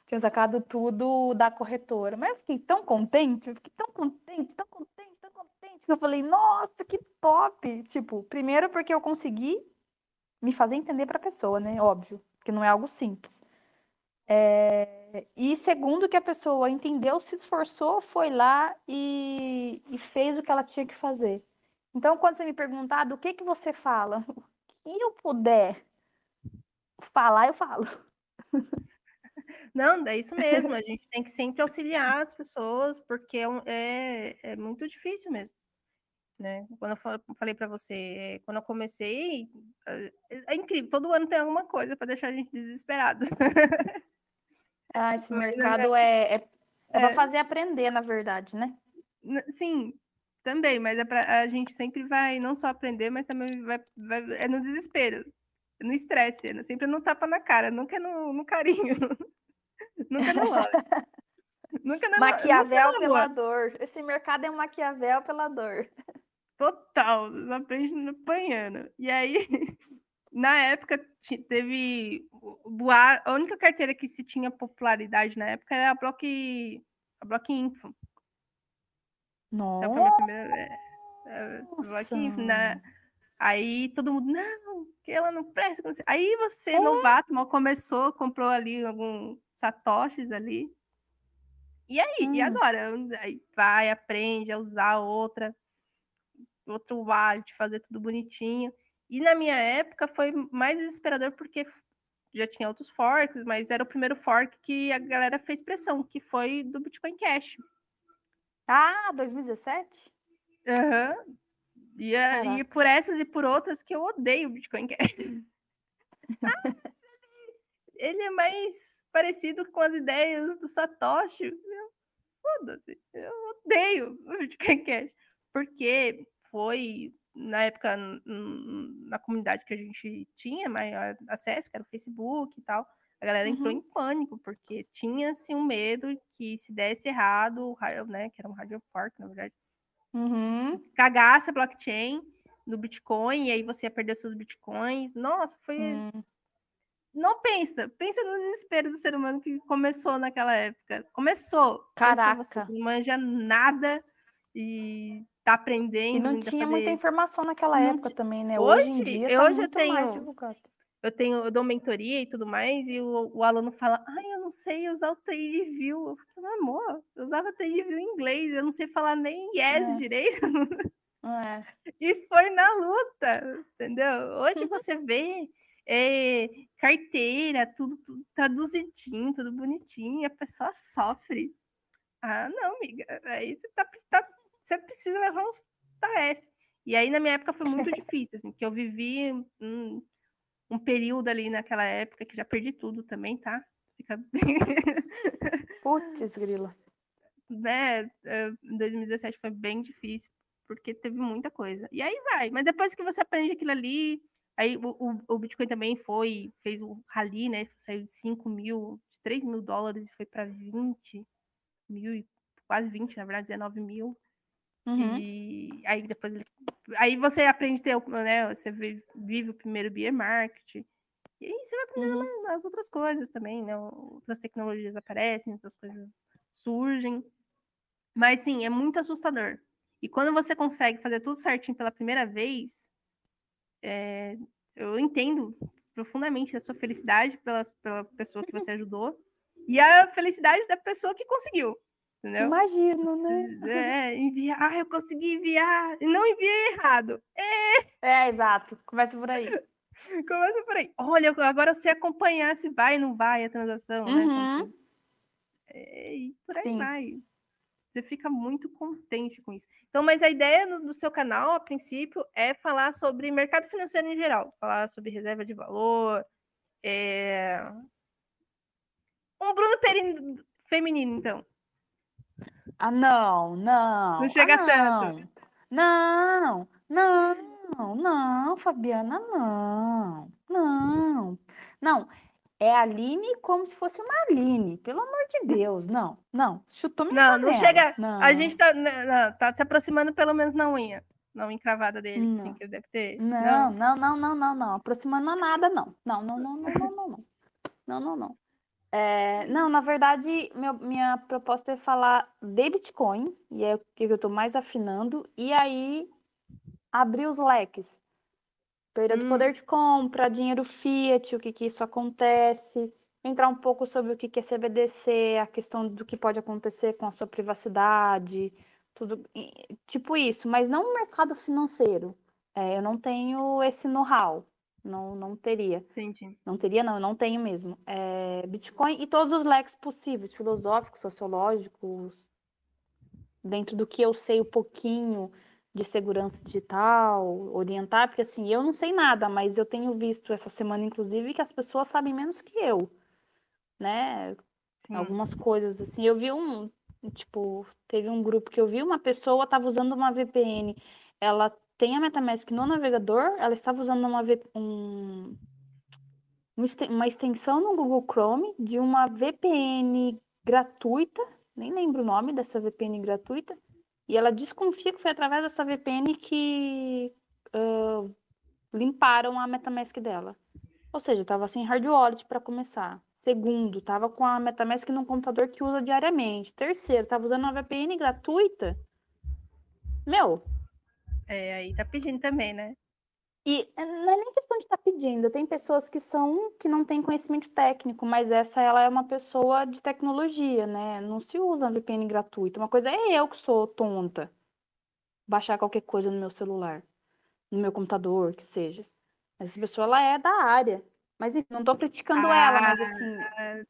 Tinha sacado tudo da corretora. Mas eu fiquei tão contente, que eu falei, nossa, que top! Tipo, primeiro porque eu consegui me fazer entender para a pessoa, né? Óbvio, que não é algo simples. E segundo, que a pessoa entendeu, se esforçou, foi lá e fez o que ela tinha que fazer. Então, quando você me perguntar do que você fala, o que eu puder falar, eu falo. Não, é isso mesmo, a gente tem que sempre auxiliar as pessoas, porque é muito difícil mesmo, né? Quando eu falei para você, quando eu comecei, é incrível, todo ano tem alguma coisa para deixar a gente desesperado. Ah, esse mercado é para fazer aprender, na verdade, né? Sim, também, mas a gente sempre vai não só aprender, mas também vai no desespero, no estresse, sempre no tapa na cara, nunca no carinho. Nunca na loja. Maquiavel pela dor. Esse mercado é um Maquiavel pela dor. Total, aprende apanhando. E aí, na época, teve... A única carteira que se tinha popularidade na época era a Block Info. Nossa! Então, foi a minha primeira... Aí todo mundo, não, que ela não presta. Aí você, novato, mal começou, comprou ali algum... satoshis ali, e aí? E agora? Aí vai, aprende a usar outro wallet, fazer tudo bonitinho, e na minha época foi mais desesperador, porque já tinha outros forks, mas era o primeiro fork que a galera fez pressão, que foi do Bitcoin Cash. Ah, 2017? Aham. E por essas e por outras que eu odeio o Bitcoin Cash. Ele é mais parecido com as ideias do Satoshi. Foda-se, eu odeio o Bitcoin Cash. Porque foi, na época, na comunidade que a gente tinha maior acesso, que era o Facebook e tal, a galera entrou em pânico, porque tinha-se um medo que se desse errado, né, que era um hard fork, na verdade, cagasse a blockchain no Bitcoin, e aí você ia perder seus Bitcoins. Nossa, foi... Não pensa no desespero do ser humano que começou naquela época. Começou. Caraca. Você não manja nada e tá aprendendo. E não tinha muita informação naquela época também, né? Hoje em dia tá muito mais divulgado. Eu dou mentoria e tudo mais, e o aluno fala, eu não sei usar o TradingView. Eu falo, amor, eu usava TradingView em inglês, eu não sei falar nem direito. E foi na luta, entendeu? Hoje você vê... carteira, tudo traduzidinho, tudo bonitinho, a pessoa sofre. Ah, não, amiga, aí você precisa levar uns tá é. E aí, na minha época, foi muito difícil, assim, porque eu vivi um período ali naquela época que já perdi tudo também, tá? Fica... Putz, grila. Né? 2017 foi bem difícil, porque teve muita coisa. E aí vai, mas depois que você aprende aquilo ali, aí o Bitcoin também foi, fez o rally, né? Saiu de 5 mil, de 3 mil dólares e foi para 20 mil, quase 20, na verdade, 19 mil. Uhum. E aí depois aí você aprende ter, né? Você vive o primeiro bear market. E aí você vai aprendendo as outras coisas também, né? Outras tecnologias aparecem, outras coisas surgem. Mas sim, é muito assustador. E quando você consegue fazer tudo certinho pela primeira vez, eu entendo profundamente a sua felicidade pela pessoa que você ajudou e a felicidade da pessoa que conseguiu. Entendeu? Imagino, né? Enviar, eu consegui enviar, e não enviei errado. Exato, começa por aí. Olha, agora você acompanhar se vai ou não vai a transação, né? Então, assim, e por aí vai. Você fica muito contente com isso. Então, mas a ideia do seu canal, a princípio, é falar sobre mercado financeiro em geral, falar sobre reserva de valor, um Bruno Perine feminino, então. Ah, não. Não chega tanto. Não, Fabiana, não. É a Aline como se fosse uma Aline, pelo amor de Deus, não. Chutou minha canela. Não chega, não. A gente tá se aproximando pelo menos na unha, não encravada dele, não. Assim, que ele deve ter. Não, aproximando nada, não. Não. Não, na verdade, minha proposta é falar de Bitcoin, e é o que eu estou mais afinando, e aí abrir os leques. Perda do poder de compra, dinheiro fiat, o que isso acontece, entrar um pouco sobre o que é CBDC, a questão do que pode acontecer com a sua privacidade, tudo tipo isso, mas não o mercado financeiro. Eu não tenho esse know-how. Não teria. Entendi. Eu não tenho mesmo. Bitcoin e todos os leques possíveis, filosóficos, sociológicos, dentro do que eu sei um pouquinho de segurança digital, orientar, porque assim, eu não sei nada, mas eu tenho visto essa semana, inclusive, que as pessoas sabem menos que eu, né? Sim. Algumas coisas, assim, eu vi teve um grupo que eu vi, uma pessoa estava usando uma VPN, ela tem a MetaMask no navegador, ela estava usando uma extensão no Google Chrome de uma VPN gratuita, nem lembro o nome dessa VPN gratuita, e ela desconfia que foi através dessa VPN que limparam a MetaMask dela. Ou seja, estava sem hard wallet para começar. Segundo, estava com a MetaMask num computador que usa diariamente. Terceiro, estava usando uma VPN gratuita. Meu... aí tá pedindo também, né? E não é nem questão de estar pedindo. Tem pessoas que não têm conhecimento técnico, mas ela é uma pessoa de tecnologia, né? Não se usa uma VPN gratuita. Uma coisa é eu que sou tonta. Baixar qualquer coisa no meu celular, no meu computador, que seja. Mas essa pessoa, ela é da área. Mas enfim, não tô criticando ela, mas assim...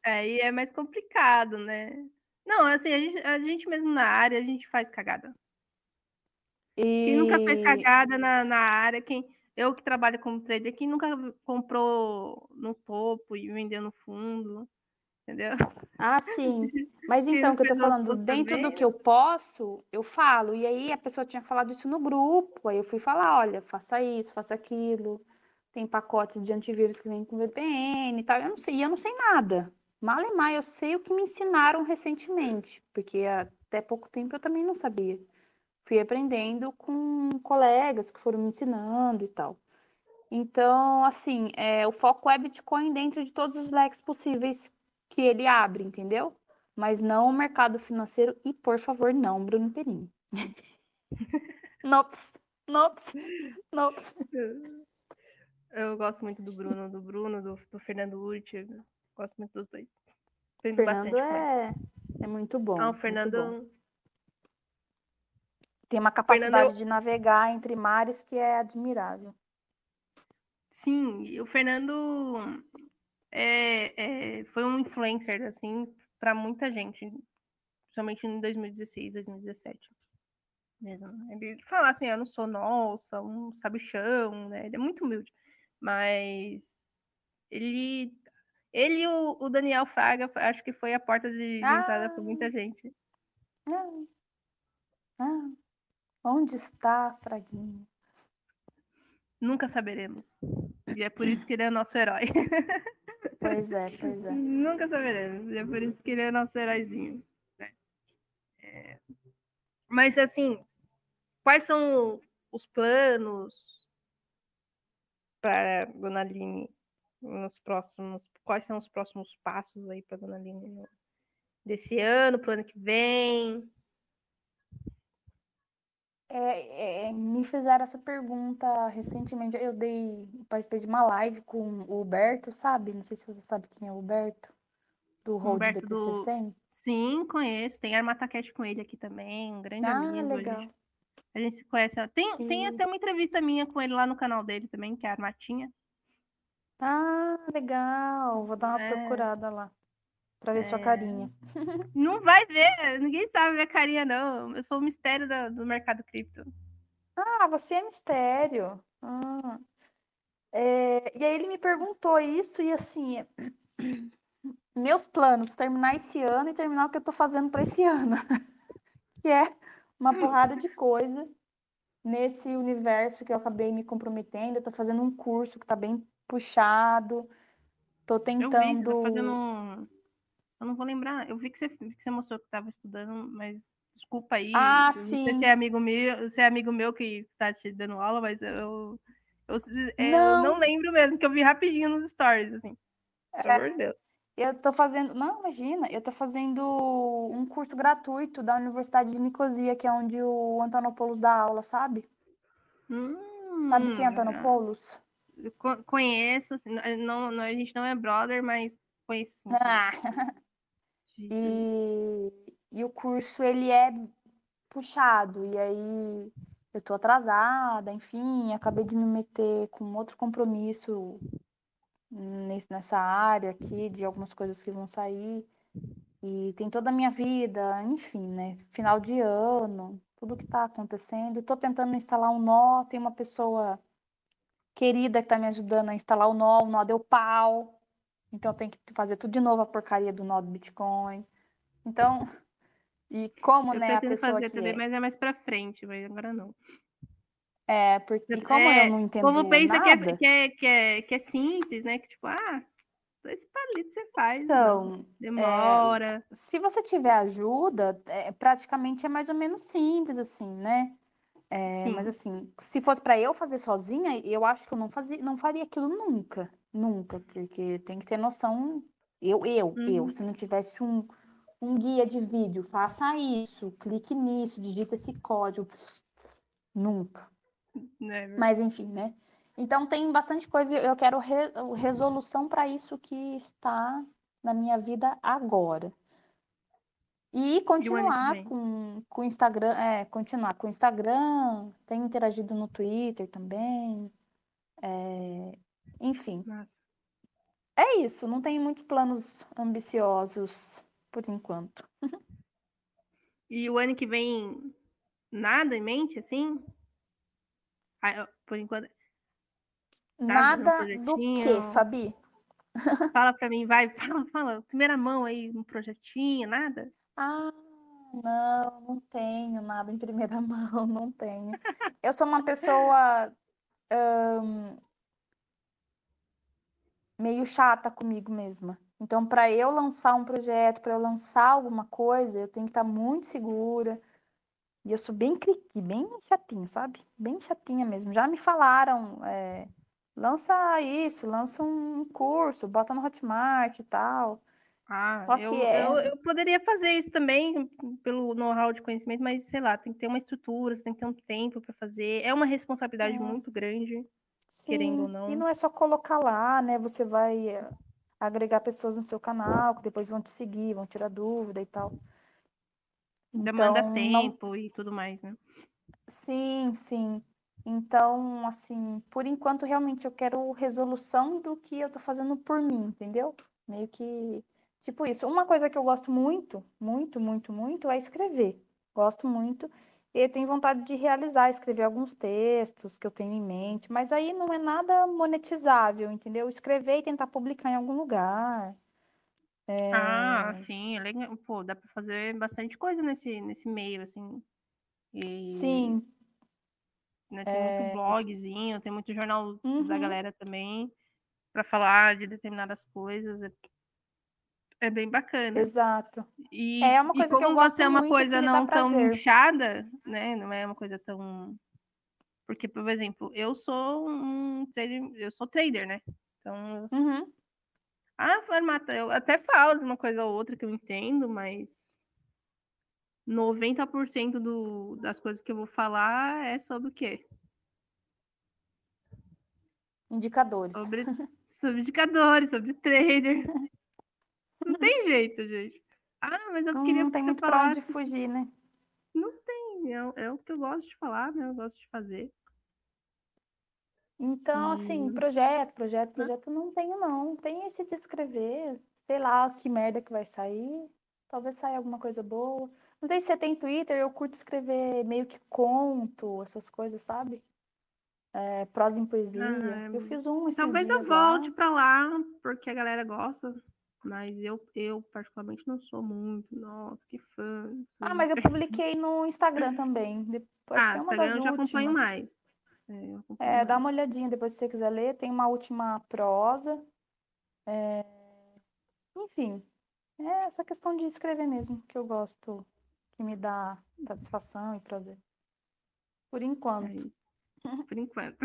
Aí é mais complicado, né? Não, assim, a gente mesmo na área, a gente faz cagada. Quem nunca fez cagada na área, eu que trabalho como trader, quem nunca comprou no topo e vendeu no fundo, entendeu? Ah, sim. Mas então, o que eu tô falando, dentro também do que eu posso, eu falo. E aí a pessoa tinha falado isso no grupo, aí eu fui falar, olha, faça isso, faça aquilo, tem pacotes de antivírus que vem com VPN e tal, eu não sei nada. Malemar, eu sei o que me ensinaram recentemente, porque até pouco tempo eu também não sabia. Fui aprendendo com colegas que foram me ensinando e tal. Então, assim, o foco é Bitcoin dentro de todos os leques possíveis que ele abre, entendeu? Mas não o mercado financeiro e, por favor, não, Bruno Perine. Nops. Eu gosto muito do Bruno, do Fernando Ulrich, eu gosto muito dos dois. Aprendo Fernando bastante é muito bom. Não, o Fernando... Muito bom. Tem uma capacidade de navegar entre mares que é admirável. Sim, o Fernando foi um influencer, assim, para muita gente, principalmente em 2016, 2017. mesmo. Ele fala assim, eu não sou nossa, um sabichão, né? Ele é muito humilde. Mas ele e o Daniel Fraga, acho que foi a porta de entrada para muita gente. Onde está, Fraguinho? Nunca saberemos. E é por isso que ele é o nosso herói. Pois é, pois é. Nunca saberemos. E é por isso que ele é o nosso heróizinho. Né? É... Mas, assim, quais são os planos para a Dona Aline nos próximos... Quais são os próximos passos aí para a Dona Aline desse ano, para o ano que vem? Me fizeram essa pergunta recentemente. Eu participei de uma live com o Huberto, sabe? Não sei se você sabe quem é o Huberto, do Road BTCC. Sim, conheço. Tem Armata Cash com ele aqui também, um grande amigo. Legal. A gente se conhece. Tem até uma entrevista minha com ele lá no canal dele também, que é a Armatinha. Ah, legal. Vou dar uma procurada lá. Pra ver sua carinha. Não vai ver, ninguém sabe minha carinha, não. Eu sou o mistério do mercado cripto. Ah, você é mistério. E aí ele me perguntou isso, e assim, meus planos, terminar esse ano e terminar o que eu tô fazendo pra esse ano. Que é uma porrada de coisa nesse universo que eu acabei me comprometendo. Eu tô fazendo um curso que tá bem puxado. Tô tentando... Eu fazendo um... Eu não vou lembrar, eu vi que você mostrou que estava estudando, mas desculpa aí. Ah, sim. Não sei se é amigo meu que está te dando aula, mas eu não lembro mesmo, que eu vi rapidinho nos stories, assim. Pelo amor de Deus. Eu tô fazendo... Não, imagina, eu tô fazendo um curso gratuito da Universidade de Nicosia, que é onde o Antonopoulos dá aula, sabe? Sabe quem é Antonopoulos? Eu conheço, assim, não, a gente não é brother, mas conheço, sim. E o curso, ele é puxado, e aí eu tô atrasada, enfim, acabei de me meter com outro compromisso nessa área aqui, de algumas coisas que vão sair, e tem toda a minha vida, enfim, né, final de ano, tudo que tá acontecendo, tô tentando instalar um nó, tem uma pessoa querida que tá me ajudando a instalar o nó deu pau. Então, tem que fazer tudo de novo, a porcaria do nó do Bitcoin. Então, e como, né, a pessoa fazer que... também, mas é mais pra frente, mas agora não. É, porque como eu não entendo nada... Como pensa que é simples, né? Que tipo, 2 palitos você faz. Então, não demora. Se você tiver ajuda, praticamente é mais ou menos simples, assim, né? Mas assim, se fosse pra eu fazer sozinha, eu acho que eu não faria aquilo nunca. Nunca, porque tem que ter noção. Se não tivesse um guia de vídeo, faça isso, clique nisso, digita esse código. Nunca. Never. Mas enfim, né? Então tem bastante coisa, eu quero resolução para isso que está na minha vida agora. E continuar com o Instagram, tem interagido no Twitter também. Enfim, é isso, não tem muitos planos ambiciosos por enquanto. E o ano que vem, nada em mente, assim? Por enquanto... Nada do quê, Fabi? Fala pra mim, vai, fala, primeira mão aí, um projetinho, nada? Não tenho nada em primeira mão, não tenho. Eu sou uma pessoa... meio chata comigo mesma. Então, para eu lançar um projeto, para eu lançar alguma coisa, eu tenho que estar muito segura. E eu sou bem clique, bem chatinha, sabe? Bem chatinha mesmo. Já me falaram, lança isso, lança um curso, bota no Hotmart e tal. Eu poderia fazer isso também, pelo know-how de conhecimento, mas, sei lá, tem que ter uma estrutura, você tem que ter um tempo para fazer. É uma responsabilidade muito grande. Sim, querendo ou não. E não é só colocar lá, né? Você vai agregar pessoas no seu canal, que depois vão te seguir, vão tirar dúvida e tal. Demanda tempo e tudo mais, né? Sim, sim. Então, assim, por enquanto, realmente, eu quero resolução do que eu tô fazendo por mim, entendeu? Meio que, tipo isso. Uma coisa que eu gosto muito, muito, muito, muito, é escrever. Gosto muito. eu tenho vontade de realizar, escrever alguns textos que eu tenho em mente, mas aí não é nada monetizável, entendeu? Escrever e tentar publicar em algum lugar. É... Ah, sim, legal. Pô, dá para fazer bastante coisa nesse meio, assim. E... Sim. Né, tem muito blogzinho, tem muito jornal da galera também, para falar de determinadas coisas. É bem bacana. Exato. E, é uma coisa e como que eu gosto você é uma muito, coisa não tão nichada, né? Não é uma coisa tão... Porque, por exemplo, eu sou trader, né? Então, Armata, eu até falo de uma coisa ou outra que eu entendo, mas 90% das coisas que eu vou falar é sobre o quê? Indicadores. Sobre indicadores, sobre trader... Não tem jeito, gente. Ah, mas eu queria não tem muito para onde fugir, né? Não tem. É o que eu gosto de falar, né? Eu gosto de fazer. Então, assim, projeto não tenho, não. Tem esse de escrever. Sei lá que merda que vai sair. Talvez saia alguma coisa boa. Não sei se você tem Twitter. Eu curto escrever meio que conto, essas coisas, sabe? Prosa em poesia. Eu fiz um esses Talvez eu volte para lá, porque a galera gosta. Mas eu, particularmente, não sou muito. Nossa, que fã. Mas eu publiquei no Instagram também. Depois tem uma Instagram das eu já últimas. Acompanho mais. Dá uma olhadinha depois se você quiser ler. Tem uma última prosa. Enfim, é essa questão de escrever mesmo que eu gosto, que me dá satisfação e prazer. Por enquanto. Por enquanto.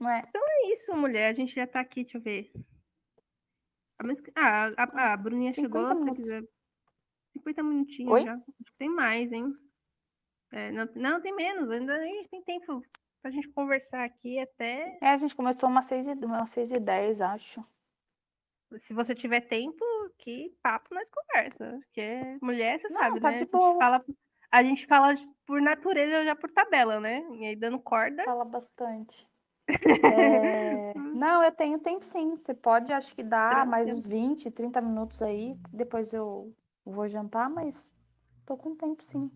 Não é? Então é isso, mulher. A gente já tá aqui, deixa eu ver. A Bruninha chegou, se você quiser. 50 minutinhos. Oi? Já. Tem mais, hein? Não, tem menos. Ainda a gente tem tempo pra gente conversar aqui até... a gente começou umas 6h10, acho. Se você tiver tempo, que papo nós conversa. Porque mulher, você sabe, tá, né? De boa. A gente fala por natureza, já por tabela, né? E aí dando corda... Fala bastante. Não, eu tenho tempo sim. Você pode, acho que dá mais uns 20, 30 minutos aí. Depois eu vou jantar, mas tô com tempo sim.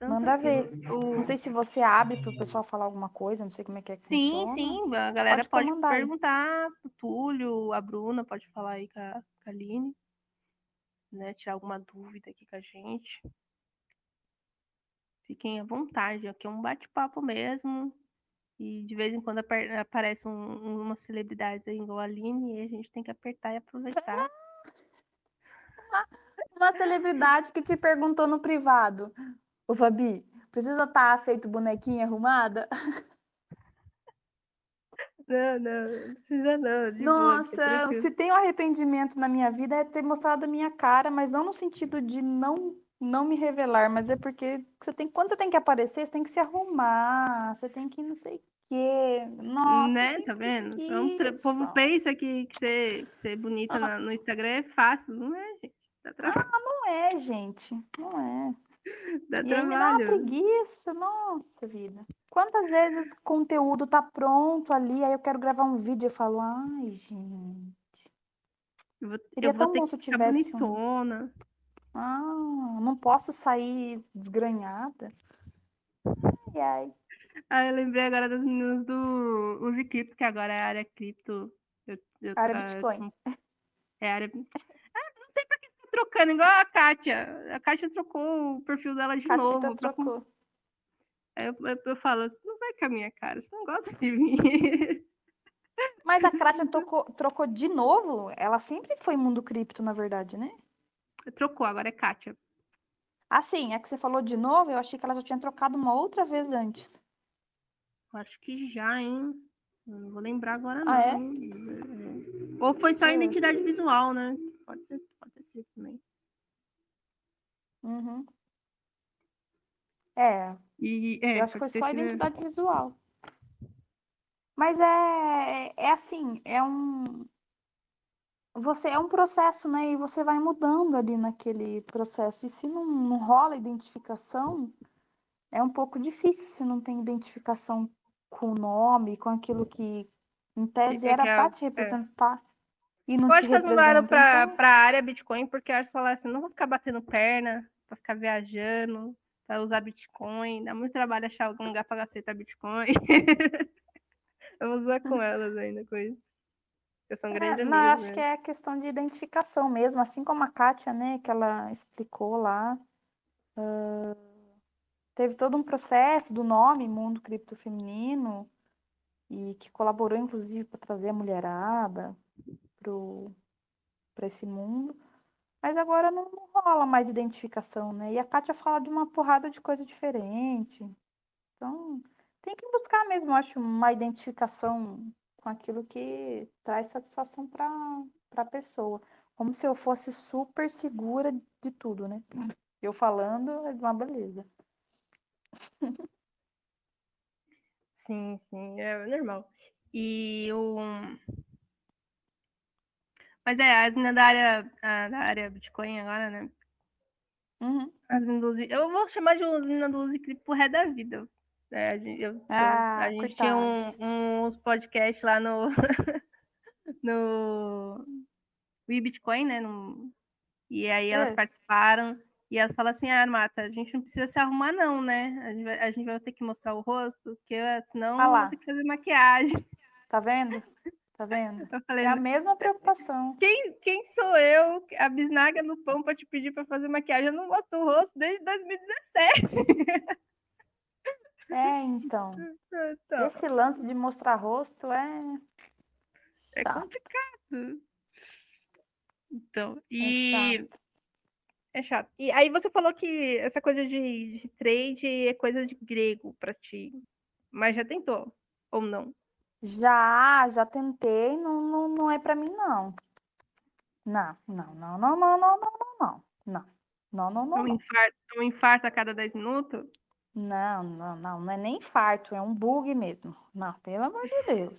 Manda ver. Não sei se você abre pro pessoal falar alguma coisa, não sei como é que funciona. Sim, a galera pode perguntar aí. O Túlio, a Bruna pode falar aí com a Aline, né? Tirar alguma dúvida aqui com a gente. Fiquem à vontade, aqui é um bate-papo mesmo. E de vez em quando aparece uma celebridade aí, igual a Aline, e a gente tem que apertar e aproveitar. Uma celebridade que te perguntou no privado. Ô, Fabi, precisa estar feito bonequinha arrumada? Não precisa não. Nossa, boa, se tem um arrependimento na minha vida é ter mostrado a minha cara, mas não no sentido de não me revelar, mas é porque quando você tem que aparecer, você tem que se arrumar, você tem que não sei o quê. Nossa, né? Tá vendo? Então, o povo pensa que ser bonita no Instagram é fácil, não é, gente? Dá trabalho. Não é, gente. Não é. Dá trabalho. Aí me dá uma preguiça, nossa vida. Quantas vezes o conteúdo tá pronto ali, aí eu quero gravar um vídeo e falo, ai, gente. Seria tão bom se eu tivesse bonitona. Não posso sair desgranhada. Ai. Ah, eu lembrei agora das meninas do Uzi Kripto, que agora é a área cripto. Área Bitcoin. É área... não sei pra que tá trocando, igual a Kátia. A Kátia trocou o perfil dela de novo. Kátia trocou. Eu falo, você não vai com a minha cara, você não gosta de mim. Mas a Kátia trocou de novo? Ela sempre foi Mundo Cripto, na verdade, né? Trocou, agora é Kátia. Ah, sim, é que você falou de novo, eu achei que ela já tinha trocado uma outra vez antes. Acho que já, hein? Não vou lembrar agora, não. É? Ou foi só a identidade visual, né? Pode ser também. Uhum. Eu acho que foi só a identidade visual. Mas é assim, é um... Você é um processo, né? E você vai mudando ali naquele processo. E se não rola identificação, é um pouco difícil se não tem identificação com o nome, com aquilo que, em tese, era pra te representar. E não te representa. Eu acho que eles mudaram pra área Bitcoin, porque elas falaram assim, não vou ficar batendo perna, pra ficar viajando, para usar Bitcoin. Dá muito trabalho achar algum lugar para aceitar Bitcoin. Eu vou zoar com elas ainda, coisa. Eu sou um grande amiga. Não, eu acho que é questão de identificação mesmo, assim como a Kátia, né, que ela explicou lá. Teve todo um processo do nome Mundo Cripto Feminino, e que colaborou, inclusive, para trazer a mulherada para esse mundo. Mas agora não rola mais identificação, né? E a Kátia fala de uma porrada de coisa diferente. Então, tem que buscar mesmo, eu acho, uma identificação com aquilo que traz satisfação para a pessoa. Como se eu fosse super segura de tudo, né? Eu falando é uma beleza. Sim, sim, é normal. Mas as meninas da área Bitcoin agora, né? Uhum. As meninas do Uzi, eu vou chamar de meninas do Uzi Kripto pro ré da vida. É, a gente tinha uns podcasts lá no WeBitcoin, né? E aí elas participaram e elas falam assim, Armata, a gente não precisa se arrumar não, né? A gente vai ter que mostrar o rosto, porque senão vai ter que fazer maquiagem. Tá vendo? Tá vendo? Eu falei, é a mesma preocupação. Quem sou eu, a bisnaga no pão, pra te pedir pra fazer maquiagem? Eu não gosto do rosto desde 2017. É, então. Esse lance de mostrar rosto é complicado. Então, é chato. E aí você falou que essa coisa de trade é coisa de grego pra ti. Mas já tentou? Ou não? Já tentei. Não é pra mim, não. Não. Um infarto a cada 10 minutos? Não é nem infarto, é um bug mesmo. Não, pelo amor de Deus.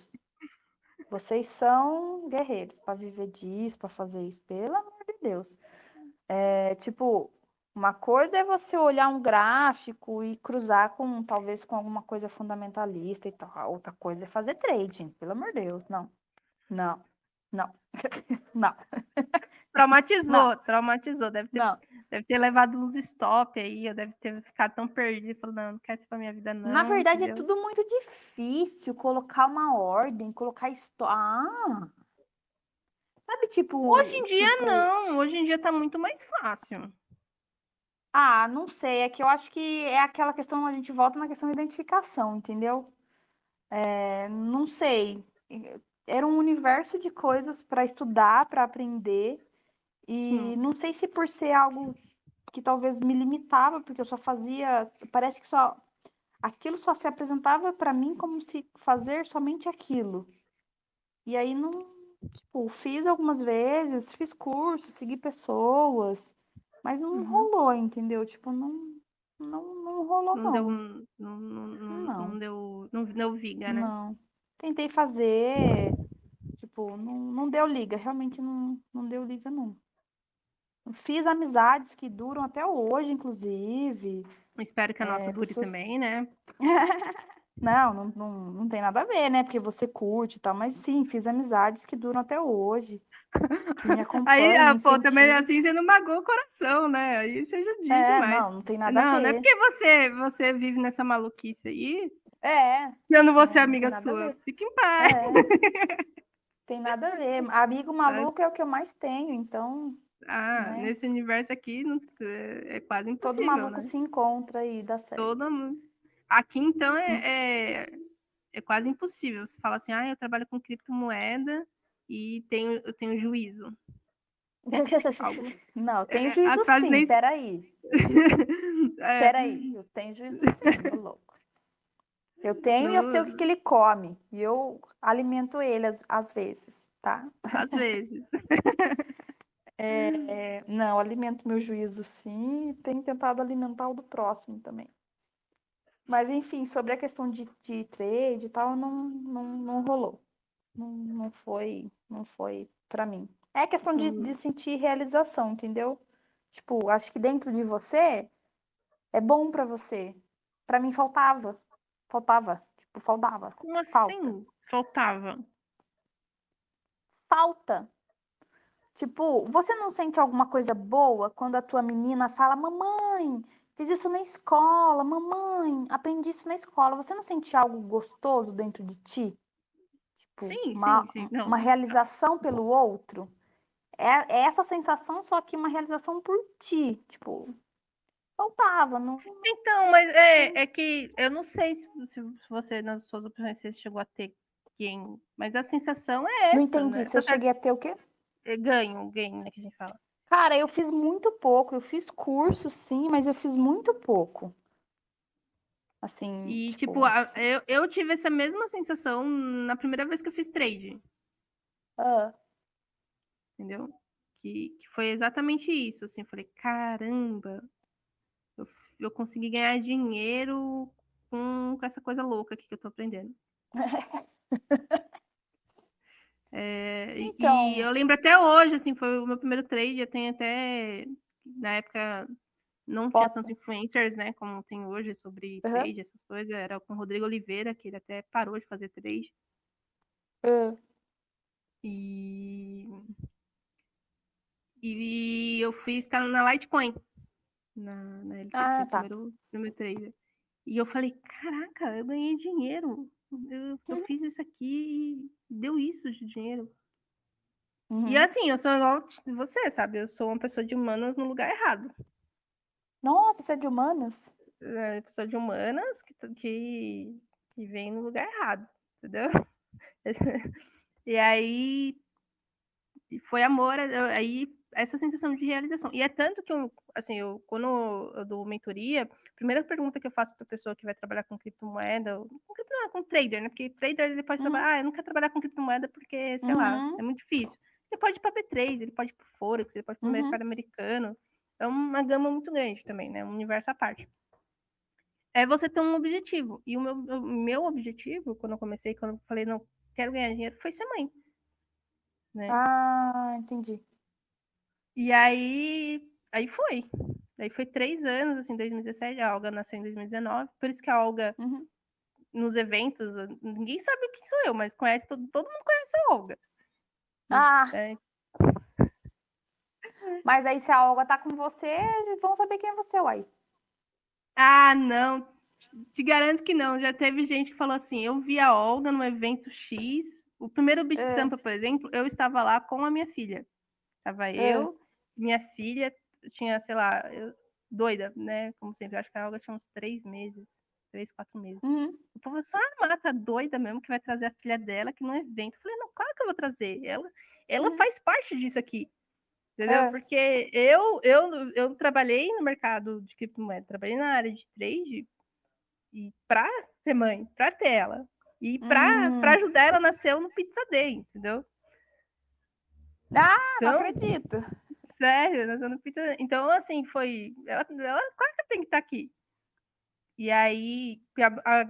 Vocês são guerreiros para viver disso, para fazer isso, pelo amor de Deus. É, tipo, uma coisa é você olhar um gráfico e cruzar talvez com alguma coisa fundamentalista e tal. A outra coisa é fazer trading, pelo amor de Deus. Não. Traumatizou. Deve ter levado uns stop aí, eu deve ter ficado tão perdida, falando, não quero isso pra minha vida, não. Na verdade, entendeu? É tudo muito difícil colocar uma ordem, colocar stop. Sabe, tipo... Hoje em dia tá muito mais fácil. Não sei, é que eu acho que é aquela questão, a gente volta na questão da identificação, entendeu? Não sei, era um universo de coisas para estudar, para aprender... E não sei se por ser algo que talvez me limitava, porque eu só fazia... Parece que só... Aquilo só se apresentava para mim como se fazer somente aquilo. E aí não... Tipo, fiz algumas vezes, fiz curso, segui pessoas, mas não rolou, entendeu? Tipo, não rolou, não. Não deu viga, né? Não. Tentei fazer... Tipo, não deu liga. Realmente não deu liga, não. Fiz amizades que duram até hoje, inclusive. Espero que a nossa dure também, né? Não tem nada a ver, né? Porque você curte e tal. Mas sim, fiz amizades que duram até hoje. Que me acompanham. Aí, também assim, você não magoou o coração, né? Aí você judia demais. Não tem nada a ver. Não é porque você vive nessa maluquice aí. Que eu não vou ser amiga sua. Fique em paz. Tem nada a ver. Amigo maluco é o que eu mais tenho, então... né? Nesse universo aqui é quase impossível. Todo maluco, né? Se encontra e dá certo. Todo mundo. Aqui, então, é quase impossível. Você fala assim, eu trabalho com criptomoeda e eu tenho juízo. Não, tenho juízo sim, nem... peraí. Peraí, eu tenho juízo sim, tô louco. Eu tenho e eu sei o que ele come. E eu alimento ele às vezes, tá? Às vezes. Não, alimento meu juízo sim, e tenho tentado alimentar o do próximo também. Mas, enfim, sobre a questão de trade e tal, não rolou. Não foi pra mim. É questão de sentir realização, entendeu? Tipo, acho que dentro de você é bom pra você. Pra mim faltava. Como assim? Falta. Tipo, você não sente alguma coisa boa quando a tua menina fala, mamãe, Fiz isso na escola, mamãe, aprendi isso na escola. Você não sente algo gostoso dentro de ti? Tipo, sim, sim. Não. Uma realização pelo outro? É essa sensação, só que uma realização por ti, tipo... Faltava, não... Então, mas é que eu não sei se você, nas suas opiniões, você chegou a ter ganho, mas a sensação é essa. Não entendi, né? Se eu cheguei a ter o quê? Ganho, né, que a gente fala. Cara, eu fiz muito pouco, eu fiz curso, sim, mas eu fiz muito pouco. Assim, e, tipo eu tive essa mesma sensação na primeira vez que eu fiz trade. Entendeu? Que foi exatamente isso, assim, eu falei, caramba... Eu consegui ganhar dinheiro com essa coisa louca aqui que eu tô aprendendo. Então... E eu lembro até hoje, assim, foi o meu primeiro trade, eu tenho até, na época, não tinha tanto influencers, né, como tem hoje, sobre trade, essas coisas, era com o Rodrigo Oliveira, que ele até parou de fazer trade. E eu fiz, cara, na Litecoin. Na LTC, no meu trader. E eu falei, caraca, eu ganhei dinheiro. Eu fiz isso aqui e deu isso de dinheiro. E assim, eu sou igual você, sabe? Eu sou uma pessoa de humanas no lugar errado. Nossa, você é de humanas? É, pessoa de humanas que vem no lugar errado, entendeu? E aí foi amor, aí... essa sensação de realização. E é tanto que, eu, quando eu dou mentoria, a primeira pergunta que eu faço para a pessoa que vai trabalhar com criptomoeda, com trader, né? Porque trader, ele pode trabalhar, eu não quero trabalhar com criptomoeda porque, sei lá, é muito difícil. Ele pode ir para B3, ele pode ir para o Forex, ele pode ir para o mercado americano. É uma gama muito grande também, né? Um universo à parte. É você ter um objetivo. E o meu objetivo, quando eu comecei, quando eu falei, não quero ganhar dinheiro, foi ser mãe. Né? Ah, entendi. E aí foi. Aí foi 3 anos, assim, 2017. A Olga nasceu em 2019. Por isso que a Olga, nos eventos, ninguém sabe quem sou eu, mas conhece, todo mundo conhece a Olga. Mas aí se a Olga tá com você, vão saber quem é você, uai. Ah, não. Te garanto que não. Já teve gente que falou assim, eu vi a Olga no evento X. O primeiro BitSampa, por exemplo, eu estava lá com a minha filha. Tava eu, minha filha tinha, sei lá, doida, né? Como sempre, eu acho que a Olga tinha uns 3 meses, 3, 4 meses. O povo só Armata doida mesmo que vai trazer a filha dela que num evento. Eu falei, não, claro que eu vou trazer. Ela faz parte disso aqui, entendeu? Porque eu trabalhei no mercado de criptomoeda, trabalhei na área de trade e pra ser mãe, pra ter ela. E pra ajudar ela nasceu no Pizza Day, entendeu? Então, não acredito. Sério, nós vamos... Então, assim, foi... Ela claro que tem que estar aqui. E aí,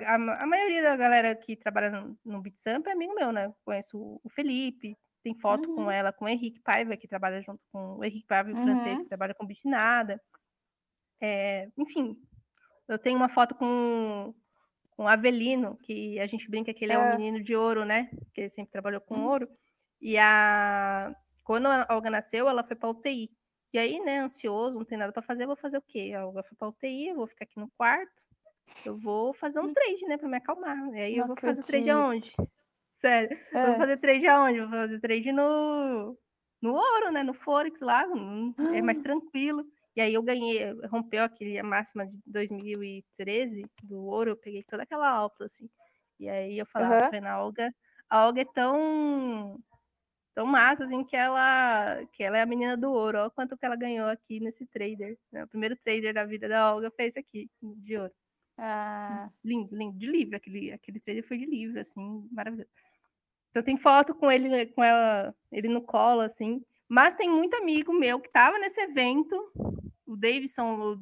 a maioria da galera que trabalha no BitSampa é amigo meu, né? Eu conheço o Felipe, tem foto com ela, com o Henrique Paiva, que trabalha junto com o Henrique Paiva, francês, que trabalha com Bitnada. Enfim, eu tenho uma foto com o Avelino, que a gente brinca que ele é um menino de ouro, né? Que ele sempre trabalhou com ouro. E quando a Olga nasceu, ela foi para UTI. E aí, né, ansioso, não tem nada para fazer, eu vou fazer o quê? A Olga foi para UTI, eu vou ficar aqui no quarto, eu vou fazer um trade, né, para me acalmar. E aí eu vou fazer trade aonde? Sério, eu vou fazer trade aonde? Vou fazer trade no ouro, né, no Forex lá, é mais tranquilo. E aí eu ganhei, rompeu aquela máxima de 2013 do ouro, eu peguei toda aquela alta, assim. E aí eu falava na Olga, a Olga é tão massa, assim, que ela é a menina do ouro. Olha quanto que ela ganhou aqui nesse trader. Né? O primeiro trader da vida da Olga fez aqui, de ouro. Lindo, lindo. De livro, aquele trader foi de livro, assim, maravilhoso. Então tem foto com ele, com ela, ele no colo, assim. Mas tem muito amigo meu que tava nesse evento. O Davidson,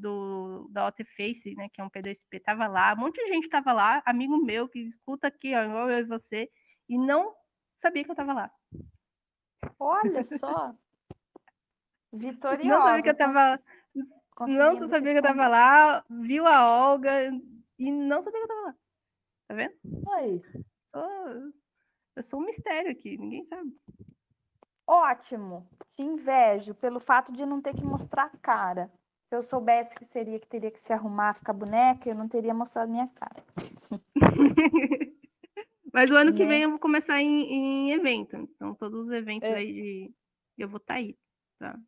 da OTFace, né, que é um P2P, tava lá. Um monte de gente tava lá. Amigo meu que escuta aqui, ó, igual eu e você. E não sabia que eu tava lá. Olha só, vitoriosa. Não sabia que eu tava, não sabia que eu tava lá, viu a Olga e não sabia que eu tava lá. Tá vendo? Oi. Eu sou um mistério aqui, ninguém sabe. Ótimo, te invejo pelo fato de não ter que mostrar a cara. Se eu soubesse que seria que teria que se arrumar, ficar boneca, eu não teria mostrado minha cara. Mas o ano que vem eu vou começar em evento. Então, todos os eventos aí de... Eu vou estar aí, tá?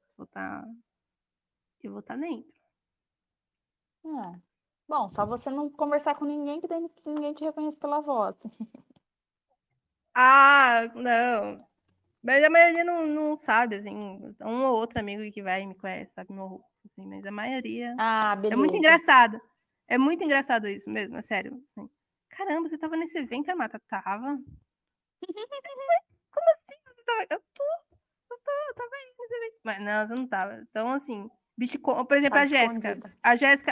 Eu vou estar dentro. Bom, só você não conversar com ninguém que ninguém te reconhece pela voz. Ah, não. Mas a maioria não sabe, assim. Um ou outro amigo que vai e me conhece, sabe meu rosto, assim. Mas a maioria... Ah, beleza. É muito engraçado. É muito engraçado isso mesmo, é sério. Assim. Caramba, você tava nesse evento, Armata? Tava. Como assim? Você tava... Eu tava aí nesse evento. Mas não, você não tava. Então, assim... Bitcoin, por exemplo, tá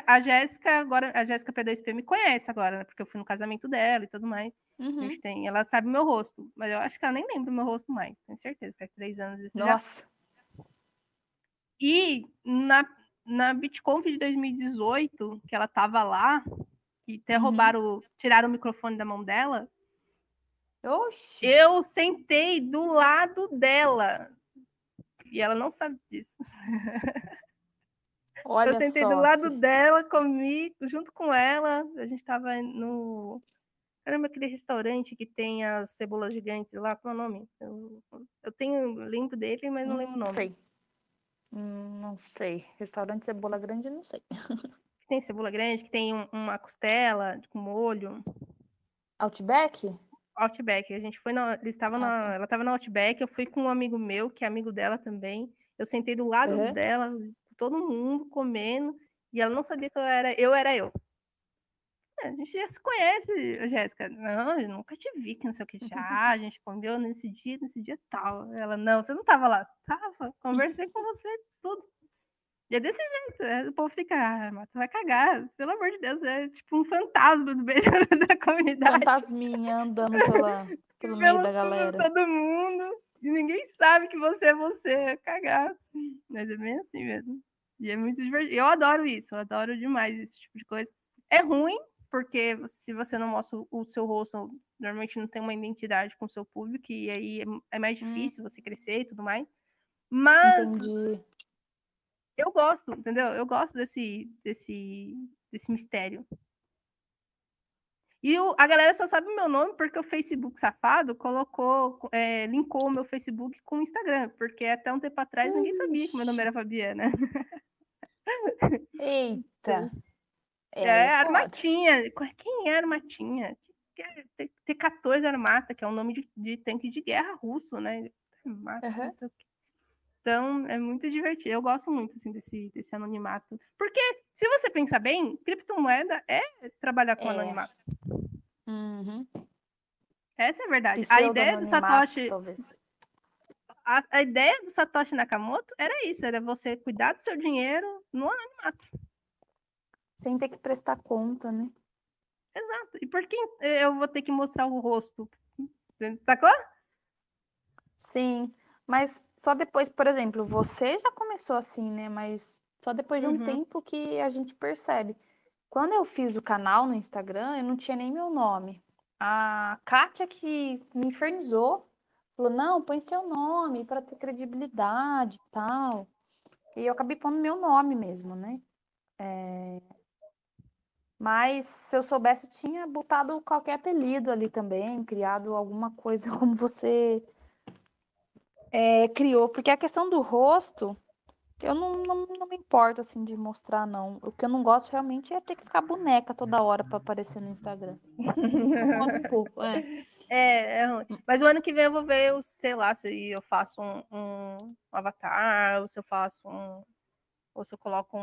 a Jéssica P2P me conhece agora, né? Porque eu fui no casamento dela e tudo mais. Uhum. A gente tem, ela sabe meu rosto, mas eu acho que ela nem lembra o meu rosto mais, tenho certeza, faz 3 anos isso. Nossa. Já. E na Bitcoin de 2018, que ela tava lá, que até tiraram o microfone da mão dela. Oxi. Eu sentei do lado dela. E ela não sabe disso. Olha, eu sentei do lado dela, comi junto com ela. A gente tava no... Caramba, aquele restaurante que tem as cebolas gigantes lá. Qual é o nome? Eu lembro dele, mas não lembro o nome. Sei. Não sei. Restaurante cebola grande, não sei. Que tem cebola grande, que tem uma costela com molho. Outback? Outback, a gente foi na... Ela estava na Outback, eu fui com um amigo meu, que é amigo dela também. Eu sentei do lado dela, todo mundo comendo, e ela não sabia que eu era eu. A gente já se conhece, Jéssica. Não, eu nunca te vi, que não sei o que já. A gente comeu nesse dia tal. Ela, não, você não tava lá. Tava, conversei com você, tudo. E é desse jeito, o povo fica, Armata, vai cagar, pelo amor de Deus, é tipo um fantasma do meio da comunidade. Fantasminha andando pelo meio da galera. Todo mundo, e ninguém sabe que você é cagar. Mas é bem assim mesmo. E é muito divertido. Eu adoro isso, eu adoro demais esse tipo de coisa. É ruim, porque se você não mostra o seu rosto, normalmente não tem uma identidade com o seu público, e aí é mais difícil você crescer e tudo mais. Mas... Entendi. Eu gosto, entendeu? Eu gosto desse mistério. E a galera só sabe o meu nome porque o Facebook safado linkou o meu Facebook com o Instagram, porque até um tempo atrás ninguém sabia que meu nome era Fabiana. Eita! É Armatinha. Quem é Armatinha? T14 Armata, que é um nome de tanque de guerra russo, né? Armata, não sei o quê. Então, é muito divertido. Eu gosto muito, assim, desse anonimato. Porque, se você pensar bem, criptomoeda é trabalhar com anonimato. Uhum. Essa é a verdade. A ideia do Satoshi... Talvez. A ideia do Satoshi Nakamoto era isso. Era você cuidar do seu dinheiro no anonimato. Sem ter que prestar conta, né? Exato. E por que eu vou ter que mostrar o rosto? Sacou? Sim. Mas... Só depois, por exemplo, você já começou assim, né? Mas só depois de um tempo que a gente percebe. Quando eu fiz o canal no Instagram, eu não tinha nem meu nome. A Kátia que me infernizou, falou, não, põe seu nome para ter credibilidade e tal. E eu acabei pondo meu nome mesmo, né? Mas se eu soubesse, eu tinha botado qualquer apelido ali também, criado alguma coisa como você... criou, porque a questão do rosto, eu não me importo assim de mostrar, não. O que eu não gosto realmente é ter que ficar boneca toda hora para aparecer no Instagram. Um pouco, é ruim. Mas o ano que vem eu vou ver, sei lá, se eu faço um avatar, ou se eu faço ou se eu coloco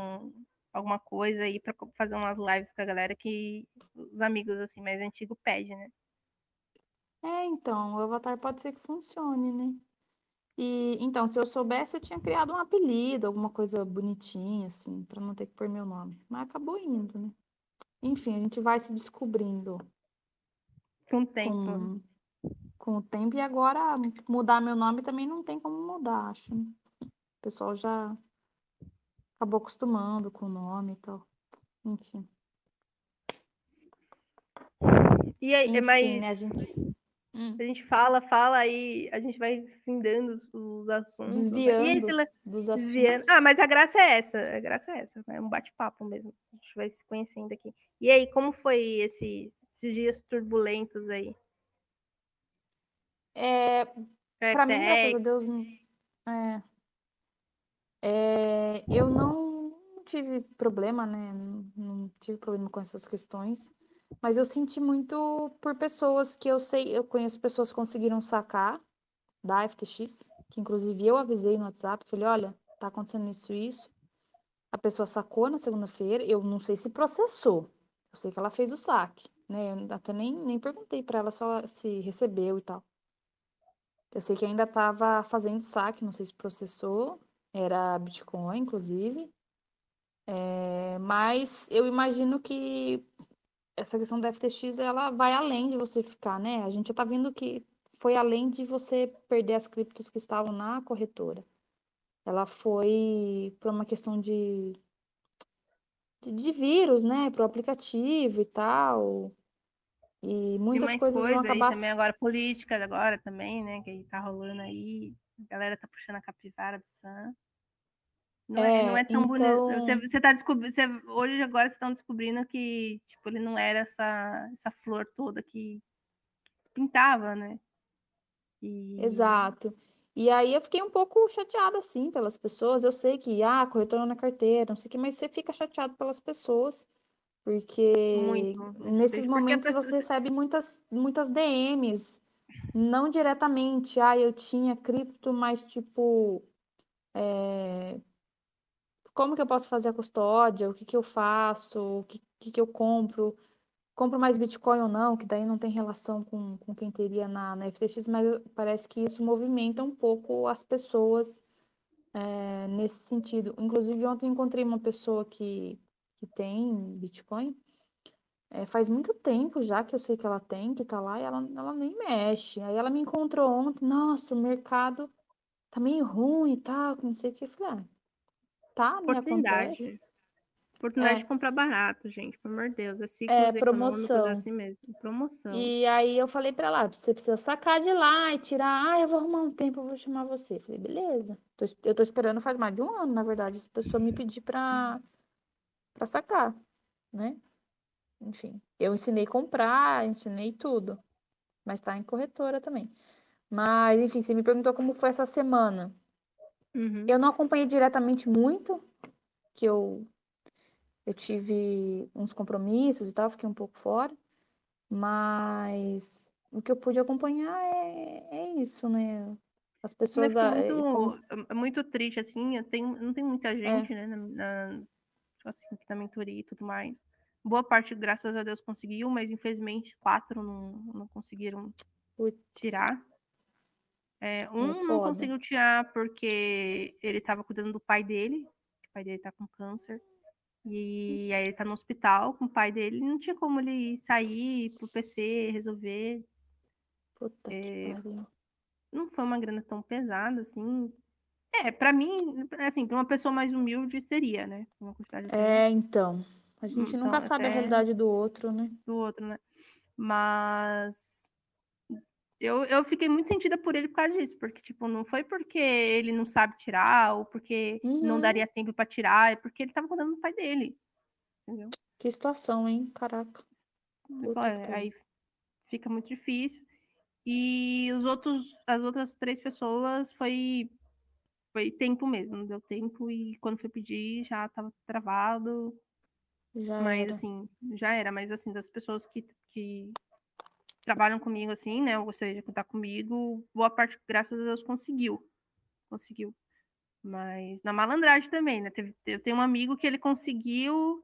alguma coisa aí para fazer umas lives com a galera que os amigos assim mais antigos pedem, né? Então, o avatar pode ser que funcione, né? E, então, se eu soubesse, eu tinha criado um apelido, alguma coisa bonitinha, assim, para não ter que pôr meu nome. Mas acabou indo, né? Enfim, a gente vai se descobrindo. Com o tempo. Com o tempo. E agora, mudar meu nome também não tem como mudar, acho. Né? O pessoal já acabou acostumando com o nome e tal. Enfim. E aí, mas... Né, a gente... A gente fala aí, a gente vai findando os assuntos. Desviando dos assuntos. Ah, mas a graça é essa, é um bate-papo mesmo. A gente vai se conhecendo aqui. E aí, como foi esses dias turbulentos aí? Pra mim, graças a Deus, eu não tive problema, né? Não tive problema com essas questões. Mas eu senti muito por pessoas que eu conheço pessoas que conseguiram sacar da FTX, que inclusive eu avisei no WhatsApp, falei, olha, tá acontecendo isso. A pessoa sacou na segunda-feira, eu não sei se processou, eu sei que ela fez o saque, né? Eu até nem perguntei pra ela se ela se recebeu e tal. Eu sei que ainda tava fazendo saque, não sei se processou, era Bitcoin, inclusive. Mas eu imagino que essa questão da FTX, ela vai além de você ficar, né? A gente já tá vendo que foi além de você perder as criptos que estavam na corretora. Ela foi por uma questão de vírus, né? Pro aplicativo e tal. E muitas coisas vão acabar... também agora, política agora também, né? Que tá rolando aí. A galera tá puxando a capivara do Sam. Não é tão bonito. Você tá descobrindo. Hoje agora vocês estão descobrindo que tipo, ele não era essa flor toda que pintava, né? Exato. E aí eu fiquei um pouco chateada, assim, pelas pessoas. Eu sei que, corretora na carteira, não sei o que, mas você fica chateado pelas pessoas. Porque nesses momentos você recebe muitas DMs, não diretamente. Eu tinha cripto, mas tipo. Como que eu posso fazer a custódia, o que eu faço, o que eu compro, mais Bitcoin ou não, que daí não tem relação com quem teria na FTX, mas parece que isso movimenta um pouco as pessoas nesse sentido. Inclusive, ontem encontrei uma pessoa que tem Bitcoin, faz muito tempo já que eu sei que ela tem, que tá lá, e ela nem mexe. Aí ela me encontrou ontem, nossa, o mercado tá meio ruim e tal, não sei o que, eu falei, tá, oportunidade de comprar barato, gente, pelo amor de Deus, promoção, assim mesmo, promoção. E aí eu falei pra ela, você precisa sacar de lá e tirar, eu vou arrumar um tempo, eu vou chamar você. Falei, beleza, eu tô esperando faz mais de um ano, na verdade, essa pessoa me pedir pra sacar, né? Enfim, eu ensinei a comprar, ensinei tudo, mas tá em corretora também. Mas, enfim, você me perguntou como foi essa semana. Eu não acompanhei diretamente muito, que eu tive uns compromissos e tal, fiquei um pouco fora, mas o que eu pude acompanhar é isso, né? As pessoas... É muito triste, assim, não tem muita gente, né, assim, na mentoria e tudo mais. Boa parte, graças a Deus, conseguiu, mas infelizmente 4 não conseguiram tirar. Não conseguiu tirar porque ele estava cuidando do pai dele, que o pai dele tá com câncer, e aí ele tá no hospital com o pai dele, não tinha como ele sair pro PC, resolver. Puta que pariu. Não foi uma grana tão pesada, assim. Pra mim, assim, pra uma pessoa mais humilde seria, né? Uma quantidade então. A gente nunca sabe a realidade do outro, né? Mas... Eu fiquei muito sentida por ele por causa disso, porque, tipo, não foi porque ele não sabe tirar, ou porque não daria tempo pra tirar, é porque ele tava cuidando do pai dele, entendeu? Que situação, hein? Caraca. Aí fica muito difícil. E as outras 3 pessoas foi tempo mesmo, deu tempo, e quando foi pedir já tava travado. Já era, mas, assim, das pessoas que trabalham comigo, assim, né, eu gostaria de contar comigo, boa parte, graças a Deus, conseguiu, mas na malandragem também, né, eu tenho um amigo que ele conseguiu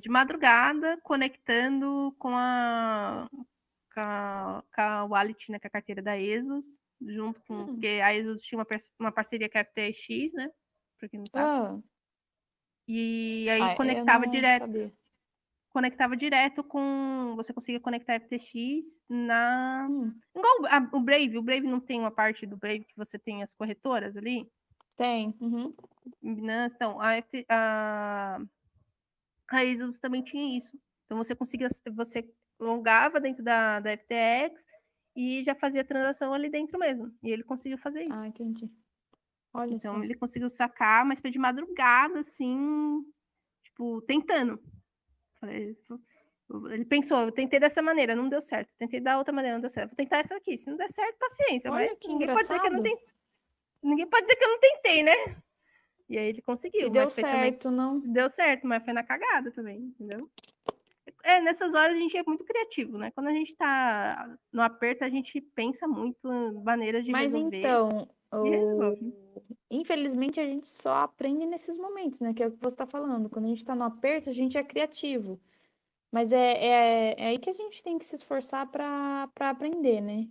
de madrugada, conectando com a wallet, né, com a carteira da Exodus, junto com, porque a Exodus tinha uma parceria com a FTX, né, pra quem não sabe, e aí conectava direto. Sabia. Conectava direto com... Você conseguia conectar FTX na... Igual o Brave. O Brave não tem uma parte do Brave que você tem as corretoras ali? Tem. Então, a Exodus também tinha isso. Então, você longava dentro da FTX e já fazia transação ali dentro mesmo. E ele conseguiu fazer isso. Ah, entendi. Olha então, só. Ele conseguiu sacar, mas foi de madrugada, assim, tipo, tentando. Ele pensou, eu tentei dessa maneira, não deu certo. Tentei da outra maneira, não deu certo. Vou tentar essa aqui. Se não der certo, paciência. Olha, mas ninguém pode dizer que eu não tentei. Ninguém pode dizer que eu não tentei, né? E aí ele conseguiu. E deu certo, também... não? Deu certo, mas foi na cagada também, entendeu? É, nessas horas a gente é muito criativo, né? Quando a gente tá no aperto, a gente pensa muito maneiras de resolver. Mas então, infelizmente a gente só aprende nesses momentos, né? Que é o que você tá falando. Quando a gente tá no aperto, a gente é criativo. Mas é aí que a gente tem que se esforçar para aprender, né?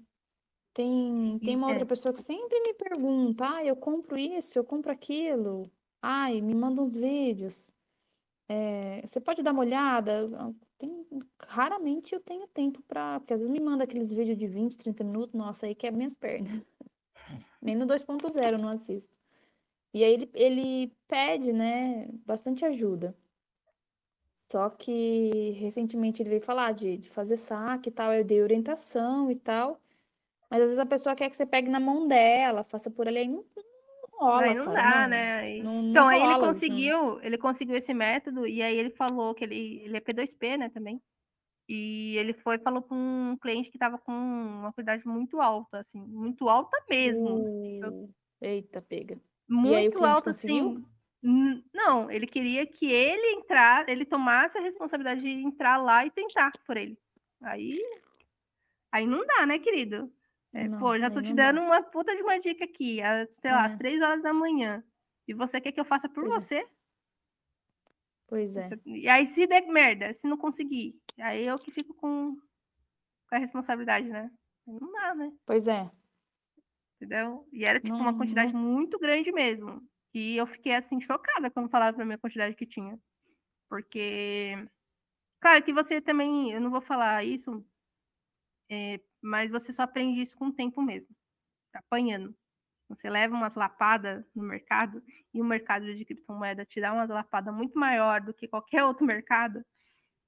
Tem uma outra pessoa que sempre me pergunta, eu compro isso, eu compro aquilo, me mandam uns vídeos, você pode dar uma olhada? Raramente eu tenho tempo para, porque às vezes me manda aqueles vídeos de 20, 30 minutos, nossa, aí quebra minhas pernas, nem no 2.0 eu não assisto. E aí ele pede, né, bastante ajuda. Só que recentemente ele veio falar de fazer saque e tal, eu dei orientação e tal. Mas às vezes a pessoa quer que você pegue na mão dela, faça por ali, aí não rola. Aí não cara, dá, não, né? Então, aí ele conseguiu esse método, e aí ele falou que ele é P2P, né, também. E ele falou com um cliente que tava com uma qualidade muito alta, assim, muito alta mesmo. Eita, pega. Muito alta, assim. Não, ele queria que ele tomasse a responsabilidade de entrar lá e tentar por ele. Aí não dá, né, querido? Já tô te dando uma puta de uma dica aqui, às 3h da manhã. E você quer que eu faça por você? Pois é. E aí, se der merda, se não conseguir, aí eu que fico com a responsabilidade, né? Não dá, né? Pois é. Entendeu? E era, tipo, uma quantidade muito grande mesmo. E eu fiquei, assim, chocada quando falava pra mim a quantidade que tinha. Porque, claro que você também, eu não vou falar isso... mas você só aprende isso com o tempo mesmo, apanhando. Você leva umas lapadas no mercado, e o mercado de criptomoeda te dá umas lapadas muito maior do que qualquer outro mercado,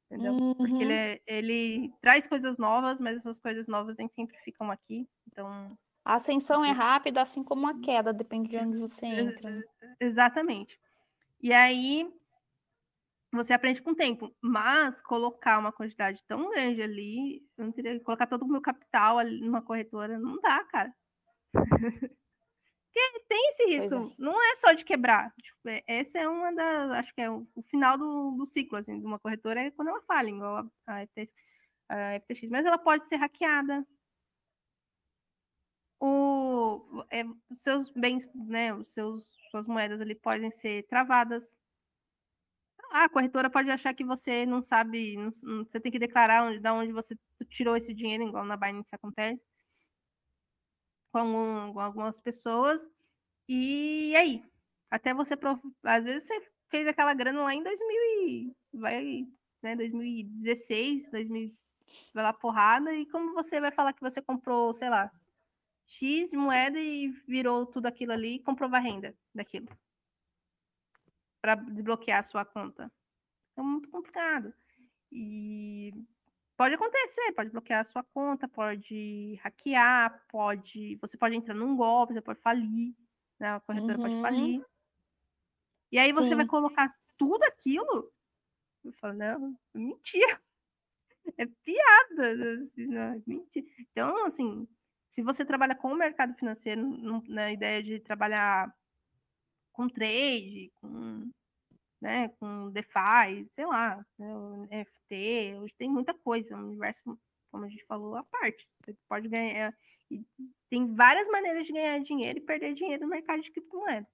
entendeu? Uhum. Porque ele traz coisas novas, mas essas coisas novas nem sempre ficam aqui, então... A ascensão é rápida, assim como a queda, depende de onde você entra. Exatamente. E aí... Você aprende com o tempo, mas colocar uma quantidade tão grande ali, eu não teria que colocar todo o meu capital ali numa corretora, não dá, cara. Porque tem esse risco, não é só de quebrar. Tipo, essa é uma das, acho que é o final do ciclo, assim, de uma corretora é quando ela fala, igual a FTX, mas ela pode ser hackeada. Os seus bens, né, suas moedas ali podem ser travadas. A corretora pode achar que você não sabe, você tem que declarar de onde você tirou esse dinheiro, igual na Binance acontece, com algumas pessoas. E aí? Até você, às vezes você fez aquela grana lá em 2016, 2000, vai lá porrada, e como você vai falar que você comprou, sei lá, X moeda e virou tudo aquilo ali e comprou a renda daquilo? Para desbloquear a sua conta. É muito complicado. E pode acontecer, pode bloquear a sua conta, pode hackear, você pode entrar num golpe, você pode falir, né? A corretora pode falir. E aí você vai colocar tudo aquilo? Eu falo, não, mentira. É piada. Não, mentira. Então, assim, se você trabalha com o mercado financeiro, na ideia de trabalhar com trade, com DeFi, sei lá, NFT, hoje tem muita coisa, um universo, como a gente falou, à parte. Você pode ganhar, e tem várias maneiras de ganhar dinheiro e perder dinheiro no mercado de criptomoeda.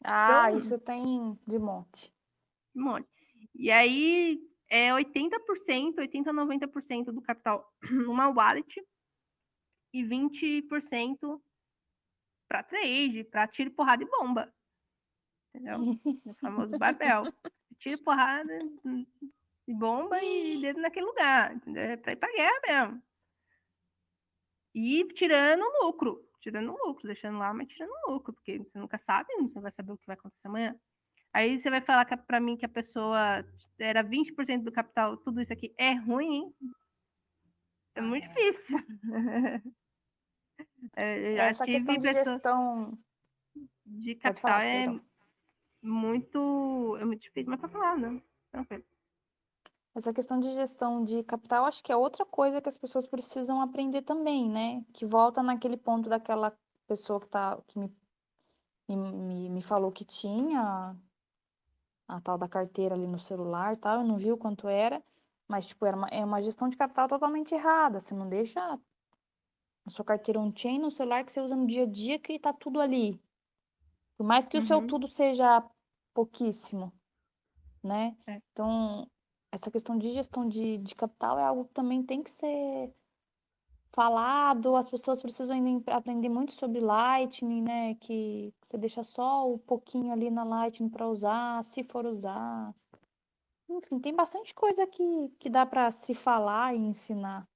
Então, isso tem de monte. De monte. E aí, 80%, 80% a 90% do capital numa wallet e 20% para trade, para tiro, porrada e bomba. Entendeu? O famoso Babel. Tiro, porrada e bomba e dedo naquele lugar. Entendeu? É pra ir pra guerra mesmo. E tirando lucro, deixando lá, mas tirando lucro, porque você nunca sabe, você vai saber o que vai acontecer amanhã. Aí você vai falar pra mim que a pessoa era 20% do capital, tudo isso aqui é ruim, hein? É muito difícil. Essa questão de gestão de capital falar, é muito difícil, mas para falar, né? Tranquilo. Essa questão de gestão de capital, acho que é outra coisa que as pessoas precisam aprender também, né? Que volta naquele ponto daquela pessoa que me falou que tinha a tal da carteira ali no celular e tal, eu não vi o quanto era, mas, tipo, é uma gestão de capital totalmente errada. Você não deixa a sua carteira on-chain no celular que você usa no dia a dia, que tá tudo ali. Por mais que o seu tudo seja pouquíssimo, né? É. Então... essa questão de gestão de capital é algo que também tem que ser falado. As pessoas precisam ainda aprender muito sobre Lightning, né? Que você deixa só um pouquinho ali na Lightning para usar, se for usar. Enfim, tem bastante coisa que dá para se falar e ensinar.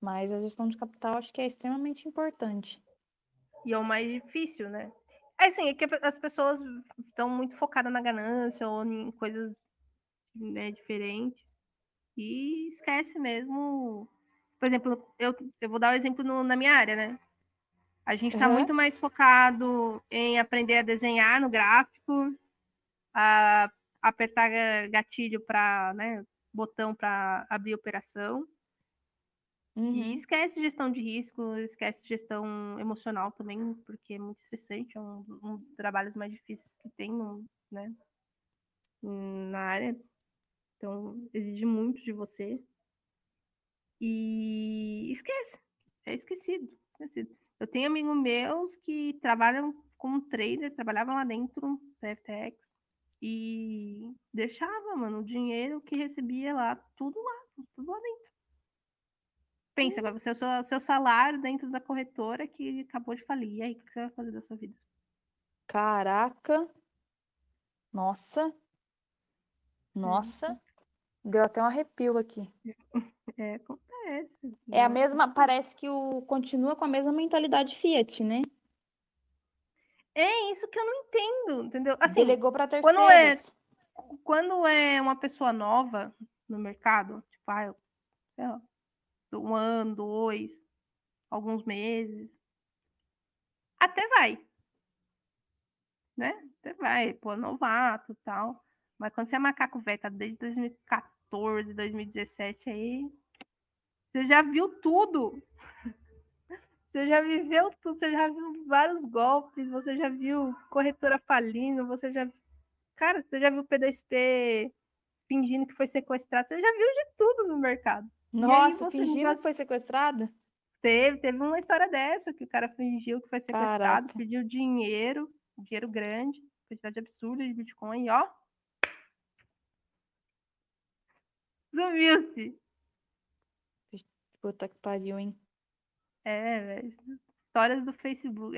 Mas a gestão de capital acho que é extremamente importante. E é o mais difícil, né? É assim, é que as pessoas estão muito focadas na ganância ou em coisas... né, diferentes, e esquece mesmo. Por exemplo, eu vou dar um exemplo na minha área, né? A gente tá muito mais focado em aprender a desenhar no gráfico, a apertar gatilho para, né, botão para abrir operação, e esquece gestão de risco, esquece gestão emocional também, porque é muito estressante, é um dos trabalhos mais difíceis que tem, né, na área. Então, exige muito de você. E esquece. É esquecido. Eu tenho amigos meus que trabalham como trader, trabalhavam lá dentro da FTX e deixava, mano, o dinheiro que recebia lá, tudo lá dentro. Pensa, agora, você é o seu salário dentro da corretora que acabou de falir. E aí, o que você vai fazer da sua vida? Caraca! Nossa! Deu até um arrepio aqui. É, acontece. Né? É a mesma, parece que continua com a mesma mentalidade Fiat, né? É isso que eu não entendo, entendeu? Assim, delegou para terceiros. Quando é uma pessoa nova no mercado, tipo, sei lá, 1 ano, 2, alguns meses, até vai. Né? Até vai, pô, novato e tal. Mas quando você é macaco velho, tá desde 2014, 2017, aí você já viu tudo. Você já viveu tudo, você já viu vários golpes, você já viu corretora falindo, você já... Cara, você já viu P2P fingindo que foi sequestrado, você já viu de tudo no mercado. Nossa, fingindo que foi sequestrada? Teve uma história dessa, que o cara fingiu que foi sequestrado, Caraca. Pediu dinheiro grande, quantidade absurda de Bitcoin, e ó... Sumiu-se. Puta que pariu, hein? É, velho. Histórias do Facebook.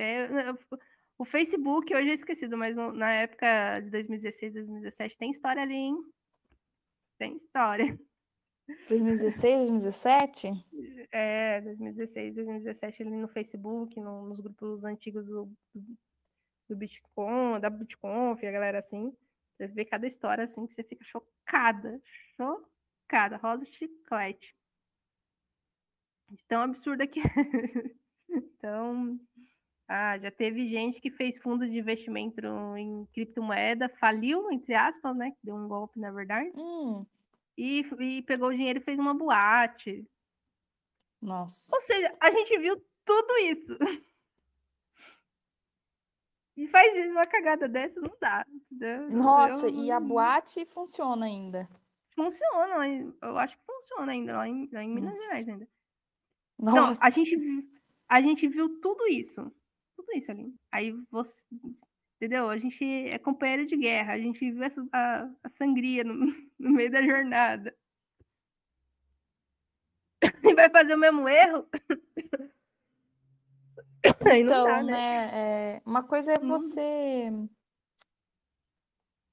O Facebook hoje é esquecido, mas na época de 2016, 2017, tem história ali, hein? Tem história. 2016, 2017? É, 2016, 2017 ali no Facebook, nos grupos antigos do Bitcoin, da BitConf, a galera assim. Você vê cada história assim que você fica chocada. Cada rosa chiclete. Tão absurda que então, já teve gente que fez fundo de investimento em criptomoeda, faliu, entre aspas, né? Deu um golpe, na verdade. E pegou o dinheiro e fez uma boate. Nossa. Ou seja, a gente viu tudo isso. E faz isso, uma cagada dessa, não dá. Entendeu? Nossa, e a boate funciona ainda. Funciona, eu acho que funciona ainda, lá em Minas Gerais ainda. Nossa. Então, a gente viu tudo isso ali. Aí você, entendeu? A gente é companheiro de guerra, a gente viu a sangria no meio da jornada. E vai fazer o mesmo erro? Aí não dá, né? Uma coisa é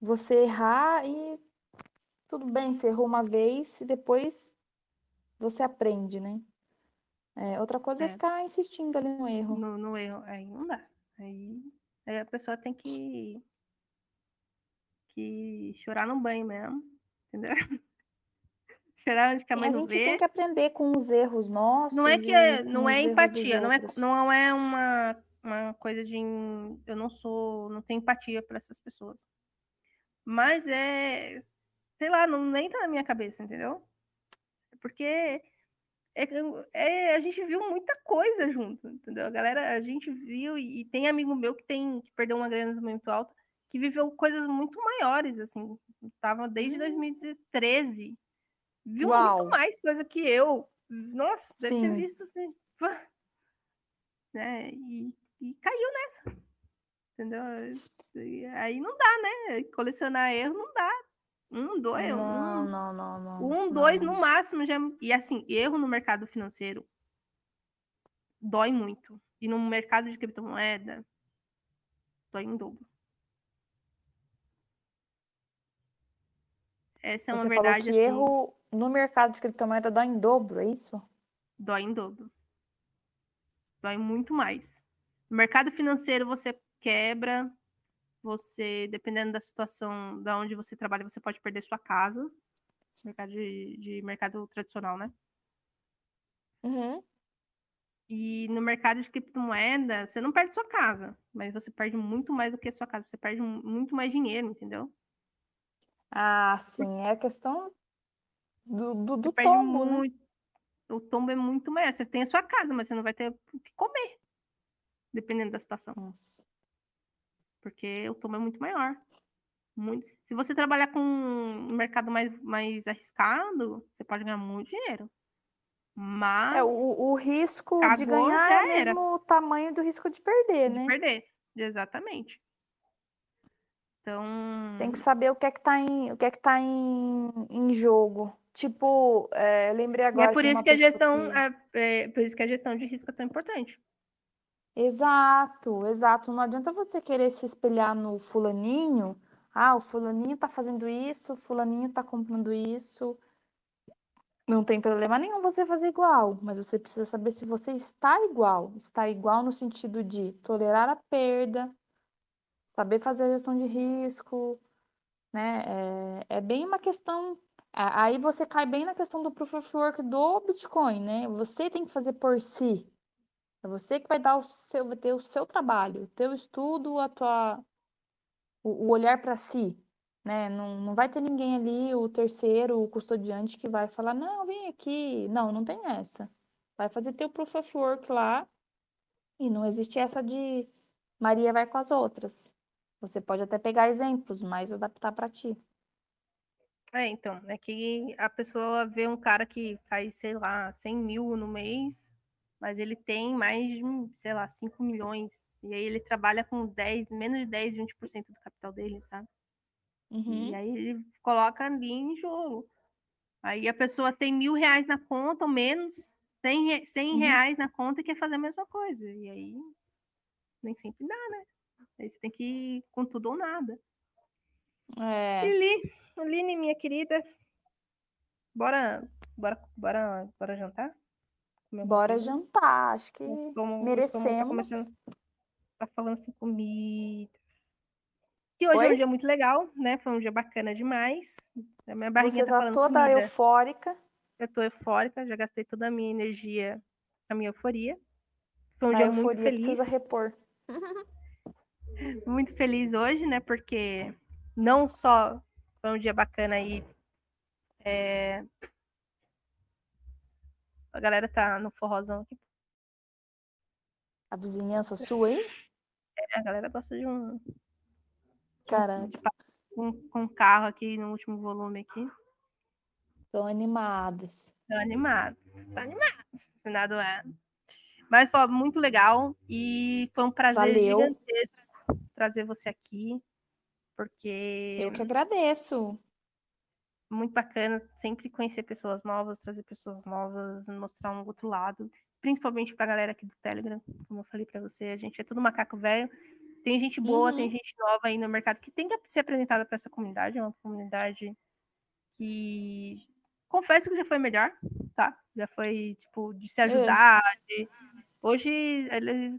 você errar e... Tudo bem, você errou uma vez e depois você aprende, né? Outra coisa é ficar insistindo ali no erro. No erro, aí não dá. Aí a pessoa tem que chorar no banho mesmo, entendeu? Cheirar onde que a mãe não vê. A gente tem que aprender com os erros nossos. Não é que não é empatia, não é uma coisa de eu não tenho empatia para essas pessoas. Mas é, sei lá, nem tá na minha cabeça, entendeu? Porque a gente viu muita coisa junto, entendeu? A galera, a gente viu, e tem amigo meu que perdeu uma grana muito alta, que viveu coisas muito maiores, assim, tava desde 2013. Viu muito mais coisa que eu. Nossa, deve ter visto assim. Né? E caiu nessa. Entendeu? E aí não dá, né? Colecionar erro não dá. Dois no máximo. Já... E assim, erro no mercado financeiro dói muito. E no mercado de criptomoeda dói em dobro. Essa é uma verdade. Falou que assim, erro no mercado de criptomoeda dói em dobro, é isso? Dói em dobro. Dói muito mais. No mercado financeiro você quebra, você, dependendo da situação, da onde você trabalha, você pode perder sua casa. Mercado de mercado tradicional, né? Uhum. E no mercado de criptomoeda, você não perde sua casa, mas você perde muito mais do que a sua casa. Você perde muito mais dinheiro, entendeu? Ah, sim, é a questão do tombo, muito, né? O tombo é muito maior. Você tem a sua casa, mas você não vai ter o que comer, dependendo da situação. Nossa. Porque o tombo é muito maior. Muito. Se você trabalhar com um mercado mais arriscado, você pode ganhar muito dinheiro. Mas... O risco de ganhar é o mesmo tamanho do risco de perder, né? De perder, exatamente. Então... Tem que saber o que é que tá em jogo. Tipo, lembrei agora... E é por isso que a gestão de risco é tão importante. Exato, exato. Não adianta você querer se espelhar no fulaninho. Ah, o fulaninho tá fazendo isso, o fulaninho tá comprando isso. Não tem problema nenhum você fazer igual, mas você precisa saber se você está igual. Está igual no sentido de tolerar a perda, saber fazer a gestão de risco, né? É bem uma questão... Aí você cai bem na questão do Proof of Work do Bitcoin, né? Você tem que fazer por si. É você que vai dar ter o seu trabalho, o teu estudo, o olhar para si, né? Não vai ter ninguém ali, o terceiro, o custodiante, que vai falar, não, vem aqui. Não tem essa. Vai fazer teu Proof of Work lá e não existe essa de Maria vai com as outras. Você pode até pegar exemplos, mas adaptar para ti. É, então, é que a pessoa vê um cara que faz, sei lá, 100 mil no mês, mas ele tem mais de, sei lá, 5 milhões, e aí ele trabalha com menos de 10, 20% do capital dele, sabe? Uhum. E aí ele coloca ali em jogo. Aí a pessoa tem R$1.000 na conta, ou menos, 100 reais na conta, e quer fazer a mesma coisa. E aí, nem sempre dá, né? Aí você tem que ir com tudo ou nada. Aline, minha querida, bora jantar? Bora jantar, acho que merecemos. Tá falando assim, comida. E hoje é um dia muito legal, né? Foi um dia bacana demais. A minha barriguinha tá toda comida. Eufórica. Eu tô eufórica, já gastei toda a minha energia, a minha euforia. Foi um dia muito feliz. Precisa repor. Muito feliz hoje, né? Porque não só foi um dia bacana aí. A galera tá no forrozão aqui. A vizinhança sua aí? É, a galera gosta de um... Caraca. Um carro aqui no último volume aqui. Estão animados. Tá animado. Fernando é. Mas foi muito legal e foi um prazer gigantesco trazer você aqui, porque... Eu que agradeço. Muito bacana sempre conhecer pessoas novas, trazer pessoas novas, mostrar um outro lado, principalmente pra galera aqui do Telegram, como eu falei pra você, a gente é tudo macaco velho, tem gente boa, tem gente nova aí no mercado que tem que ser apresentada pra essa comunidade, é uma comunidade que confesso que já foi melhor, tá? Já foi, tipo, de se ajudar, hoje,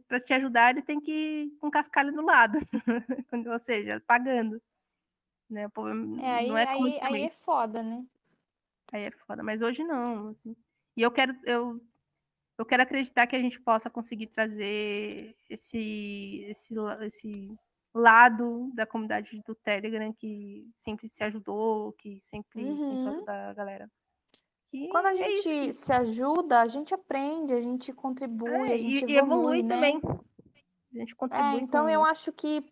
pra te ajudar, ele tem que ir com cascalho do lado, ou seja, pagando. Né? O problema não é aí é foda, né? Aí é foda, mas hoje não, assim. E eu quero acreditar que a gente possa conseguir trazer esse lado da comunidade do Telegram que sempre se ajudou, que sempre tentou ajudar a galera. E quando a gente se ajuda, a gente aprende, a gente contribui, a gente evolui, né? Também. A gente contribui. Então eu acho que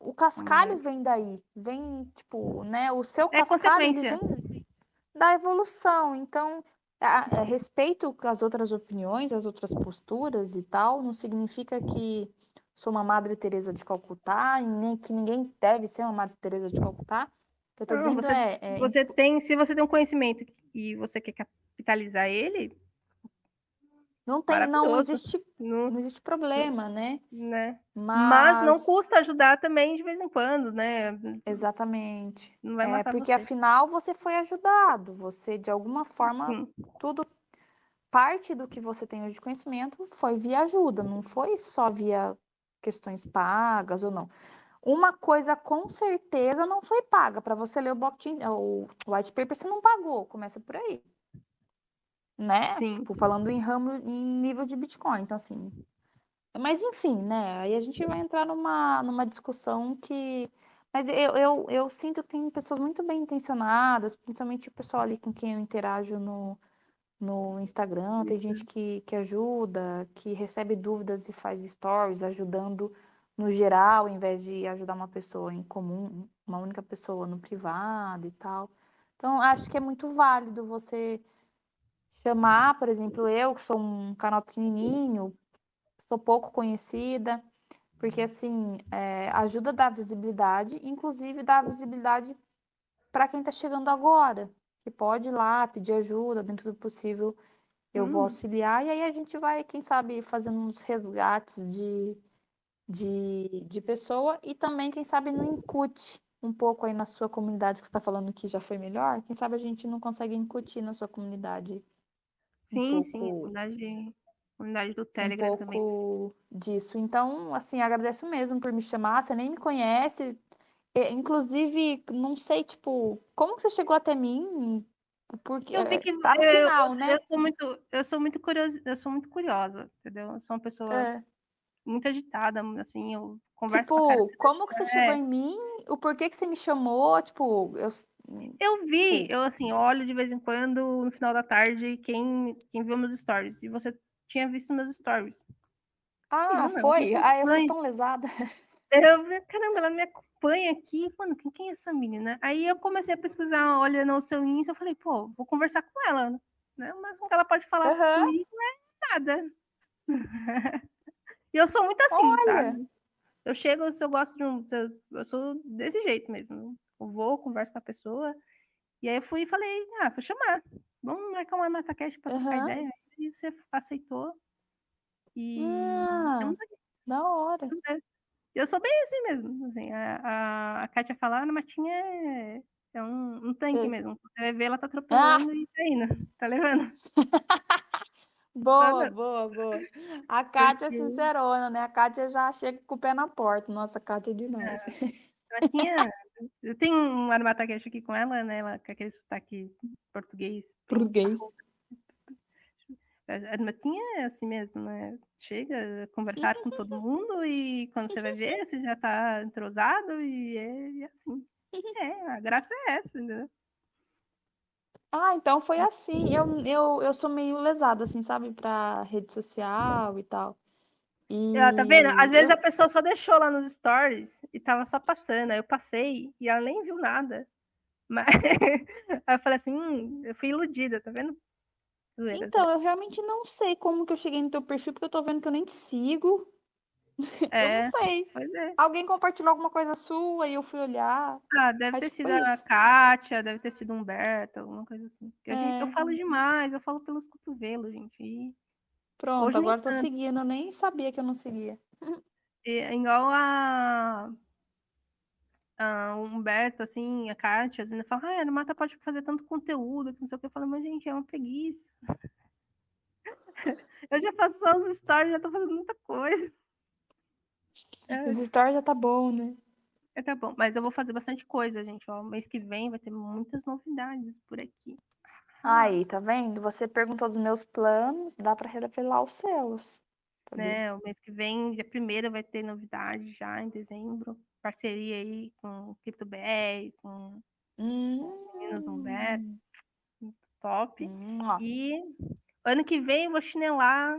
o cascalho vem daí, vem tipo, né? O seu cascalho vem da evolução. Então, respeito as outras opiniões, as outras posturas e tal, não significa que sou uma Madre Teresa de Calcutá, e nem que ninguém deve ser uma Madre Teresa de Calcutá. Eu tô dizendo se você tem um conhecimento e você quer capitalizar ele, não existe problema, né? Mas não custa ajudar também de vez em quando, né? Exatamente. Não vai matar porque você. Afinal você foi ajudado, você de alguma forma, tudo parte do que você tem hoje de conhecimento foi via ajuda, não foi só via questões pagas ou não. Uma coisa com certeza não foi paga. Para você ler o white paper, você não pagou. Começa por aí. Né? Sim. Tipo, falando em nível de Bitcoin. Então, assim. Mas, enfim, né? Aí a gente vai entrar numa discussão que. Mas eu sinto que tem pessoas muito bem intencionadas, principalmente o pessoal ali com quem eu interajo no Instagram. Tem gente que ajuda, que recebe dúvidas e faz stories ajudando. No geral, em vez de ajudar uma pessoa em comum, uma única pessoa no privado e tal. Então, acho que é muito válido você chamar, por exemplo, eu, que sou um canal pequenininho, sou pouco conhecida, porque, assim, ajuda a dar visibilidade, inclusive dar visibilidade para quem está chegando agora, que pode ir lá pedir ajuda, dentro do possível eu vou auxiliar, e aí a gente vai, quem sabe, fazendo uns resgates de pessoa e também, quem sabe, não incute um pouco aí na sua comunidade que você está falando que já foi melhor, quem sabe a gente não consegue incutir na sua comunidade. Sim, comunidade do Telegram também. Um pouco disso. Então, assim, agradeço mesmo por me chamar, você nem me conhece, inclusive, não sei, tipo, como que você chegou até mim? Porque eu fiquei, né? Eu sou muito curiosa, entendeu? Eu sou uma pessoa... muito agitada, assim, eu converso com a cara. Tipo, como que você chegou em mim? O porquê que você me chamou? Tipo, eu assim, olho de vez em quando, no final da tarde, quem viu meus stories. E você tinha visto meus stories. Ah, não, foi? Eu sou tão lesada. Caramba, ela me acompanha aqui. Mano, quem é essa menina? Aí eu comecei a pesquisar, olhando o seu Insta, eu falei, pô, vou conversar com ela, né? Mas o que ela pode falar comigo não é nada. E eu sou muito assim, sabe? Eu chego, se eu gosto de um... Eu sou desse jeito mesmo. Eu vou, converso com a pessoa. E aí eu fui e falei, vou chamar. Vamos marcar uma Armata Cash pra trocar ideia. E você aceitou. E... da hora. Eu sou bem assim mesmo. Assim, a Kátia fala, a Matinha é um tanque mesmo. Você vai ver, ela tá atropelando e tá indo. Tá levando. Boa, boa, boa. A Kátia é sincerona, né? A Kátia já chega com o pé na porta. Nossa, a Kátia é demais. Eu tenho um Armata Cash aqui com ela, né? Ela com aquele sotaque português. A Armatinha é assim mesmo, né? Chega a conversar com todo mundo e quando você vai ver, você já tá entrosado e é assim. A graça é essa, entendeu? Ah, então foi assim. Eu sou meio lesada, assim, sabe? Pra rede social e tal. E... Tá vendo? Às vezes a pessoa só deixou lá nos stories e tava só passando. Aí eu passei e ela nem viu nada. Mas aí eu falei assim, eu fui iludida, tá vendo? Doeira, então, assim. Eu realmente não sei como que eu cheguei no teu perfil, porque eu tô vendo que eu nem te sigo. Eu não sei. Alguém compartilhou alguma coisa sua e eu fui olhar. Deve ter sido a Kátia, deve ter sido o Humberto, alguma coisa assim. Porque eu falo demais, eu falo pelos cotovelos, gente. E... Pronto, hoje agora tô seguindo, eu nem sabia que eu não seguia. É igual a Humberto, assim, a Kátia, as meninas falam, a Mata pode fazer tanto conteúdo, que não sei o que. Eu falo, mas gente, é uma preguiça. Eu já faço só os stories, já tô fazendo muita coisa. Os stories já tá bom, né? Tá bom, mas eu vou fazer bastante coisa, gente. Ó, mês que vem vai ter muitas novidades por aqui. Aí, tá vendo? Você perguntou dos meus planos, dá para revelar os seus. Tá, né? O mês que vem, dia 1º, vai ter novidade já em dezembro. Parceria aí com o CriptoBR, com os meninos do Humberto. Top. E ano que vem eu vou chinelar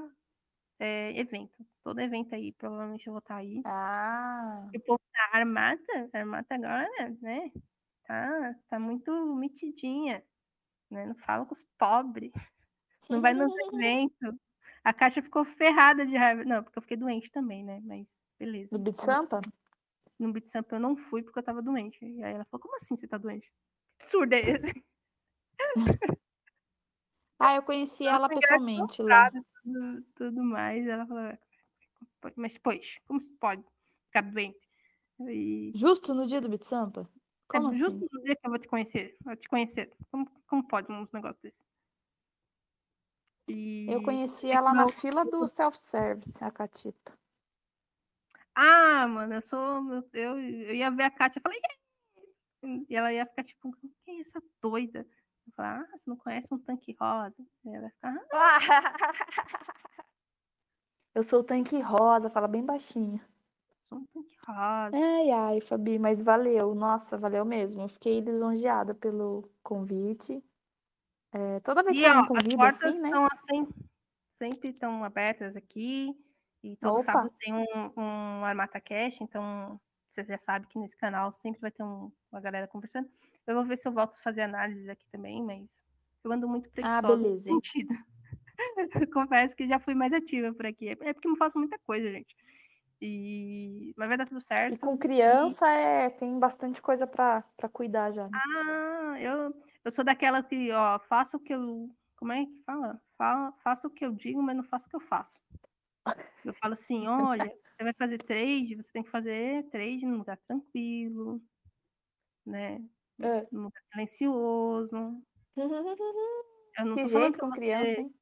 evento. Todo evento aí, provavelmente eu vou estar aí. Ah. E o povo da Armata, agora, né? Tá muito metidinha, né? Não fala com os pobres. Não vai nos eventos. A Caixa ficou ferrada de raiva. Não, porque eu fiquei doente também, né? Mas beleza. No BitSampa? No BitSampa eu não fui porque eu tava doente. E aí ela falou, como assim você tá doente? Que absurdo é esse? Ah, eu conheci ela pessoalmente. Tudo mais. Ela falou, mas pois, como se pode ficar doente? E... Justo no dia do BitSampa? Como assim? Justo no dia que eu vou te conhecer. Como pode um negócio desse? E... Eu conheci ela na fila do self-service, a Catita. Ah, mano, eu ia ver a Cátia e falei, yeah! E ela ia ficar tipo, quem é essa doida? Eu falei, ah, você não conhece um tanque rosa? E ela ia ficar, ah. Eu sou o tanque rosa, fala bem baixinho. Eu sou um tanque rosa. Ai, Fabi, mas valeu, nossa, valeu mesmo. Eu fiquei lisonjeada pelo convite. É, toda vez que eu me convido, as portas estão assim, sempre estão abertas aqui. E todo sábado tem um Armata Cash, então você já sabe que nesse canal sempre vai ter uma galera conversando. Eu vou ver se eu volto a fazer análises aqui também, mas eu ando muito preguiçosa. Ah, beleza. Sentido. Confesso que já fui mais ativa por aqui. É porque eu não faço muita coisa, gente. Mas vai dar tudo certo. E com criança tem bastante coisa pra cuidar já. Né? Ah, eu sou daquela que, faço o que eu... Como é que fala? Faço o que eu digo, mas não faço o que eu faço. Eu falo assim, olha, você vai fazer trade, você tem que fazer trade num lugar tranquilo, né? Num lugar silencioso. Eu não tô falando com criança, hein?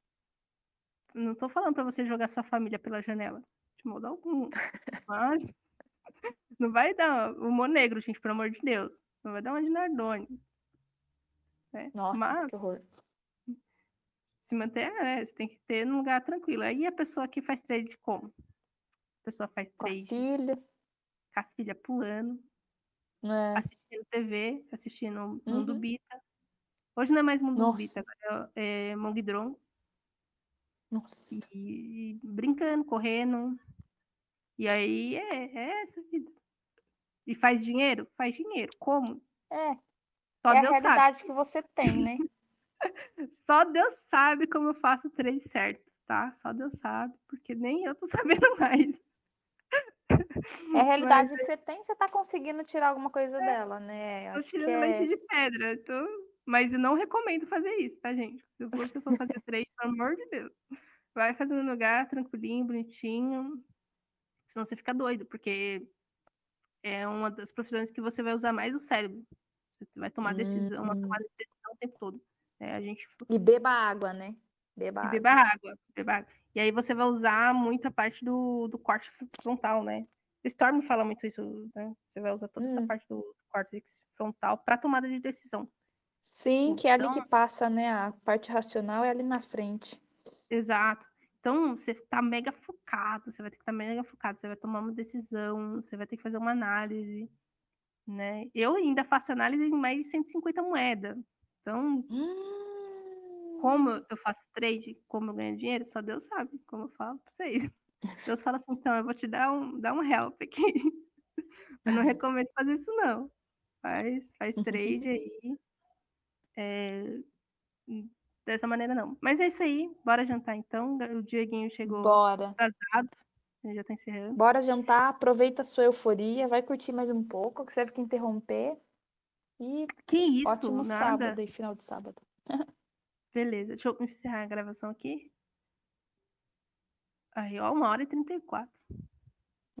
Não tô falando pra você jogar sua família pela janela. De modo algum. Mas não vai dar humor negro, gente, pelo amor de Deus. Não vai dar uma de Nardone. Né? Nossa, mas... que horror. Se manter, né? Você tem que ter num lugar tranquilo. Aí a pessoa que faz trade como? A pessoa faz trade com a filha pulando, assistindo TV, assistindo Mundo Bita. Hoje não é mais Mundo Bita, agora é Mongdron. Nossa. E brincando, correndo. E aí é essa vida. E faz dinheiro? Faz dinheiro. Como? Só Deus sabe. É a realidade que você tem, né? Só Deus sabe como eu faço trade certo, tá? Só Deus sabe, porque nem eu tô sabendo mais. É a realidade que você tem, você tá conseguindo tirar alguma coisa dela, né? Tô tirando leite de pedra, mas eu não recomendo fazer isso, tá, gente? Se você for fazer trade, pelo amor de Deus, vai fazer um lugar tranquilinho, bonitinho, senão você fica doido, porque é uma das profissões que você vai usar mais o cérebro. Você vai tomar decisão, uma tomada de decisão o tempo todo. E beba água, né? Beba água. E aí você vai usar muita parte do corte frontal, né? O Storm fala muito isso, né? Você vai usar toda essa parte do córtex frontal para tomada de decisão. Sim, então, que é ali que passa, né? A parte racional é ali na frente. Exato. Então, você tá mega focado, você vai ter que estar mega focado, você vai tomar uma decisão, você vai ter que fazer uma análise, né? Eu ainda faço análise em mais de 150 moedas. Então, como eu faço trade, como eu ganho dinheiro, só Deus sabe, como eu falo pra vocês. Deus fala assim, então, eu vou te dar um help aqui. Eu não recomendo fazer isso, não. Faz trade aí. Dessa maneira, não. Mas é isso aí, bora jantar, então. O Dieguinho chegou atrasado. Ele já tá encerrando. Bora jantar, aproveita a sua euforia, vai curtir mais um pouco, que você vai ter que interromper. E que isso, ótimo sábado e final de sábado. Beleza, deixa eu encerrar a gravação aqui. Aí, 1h34.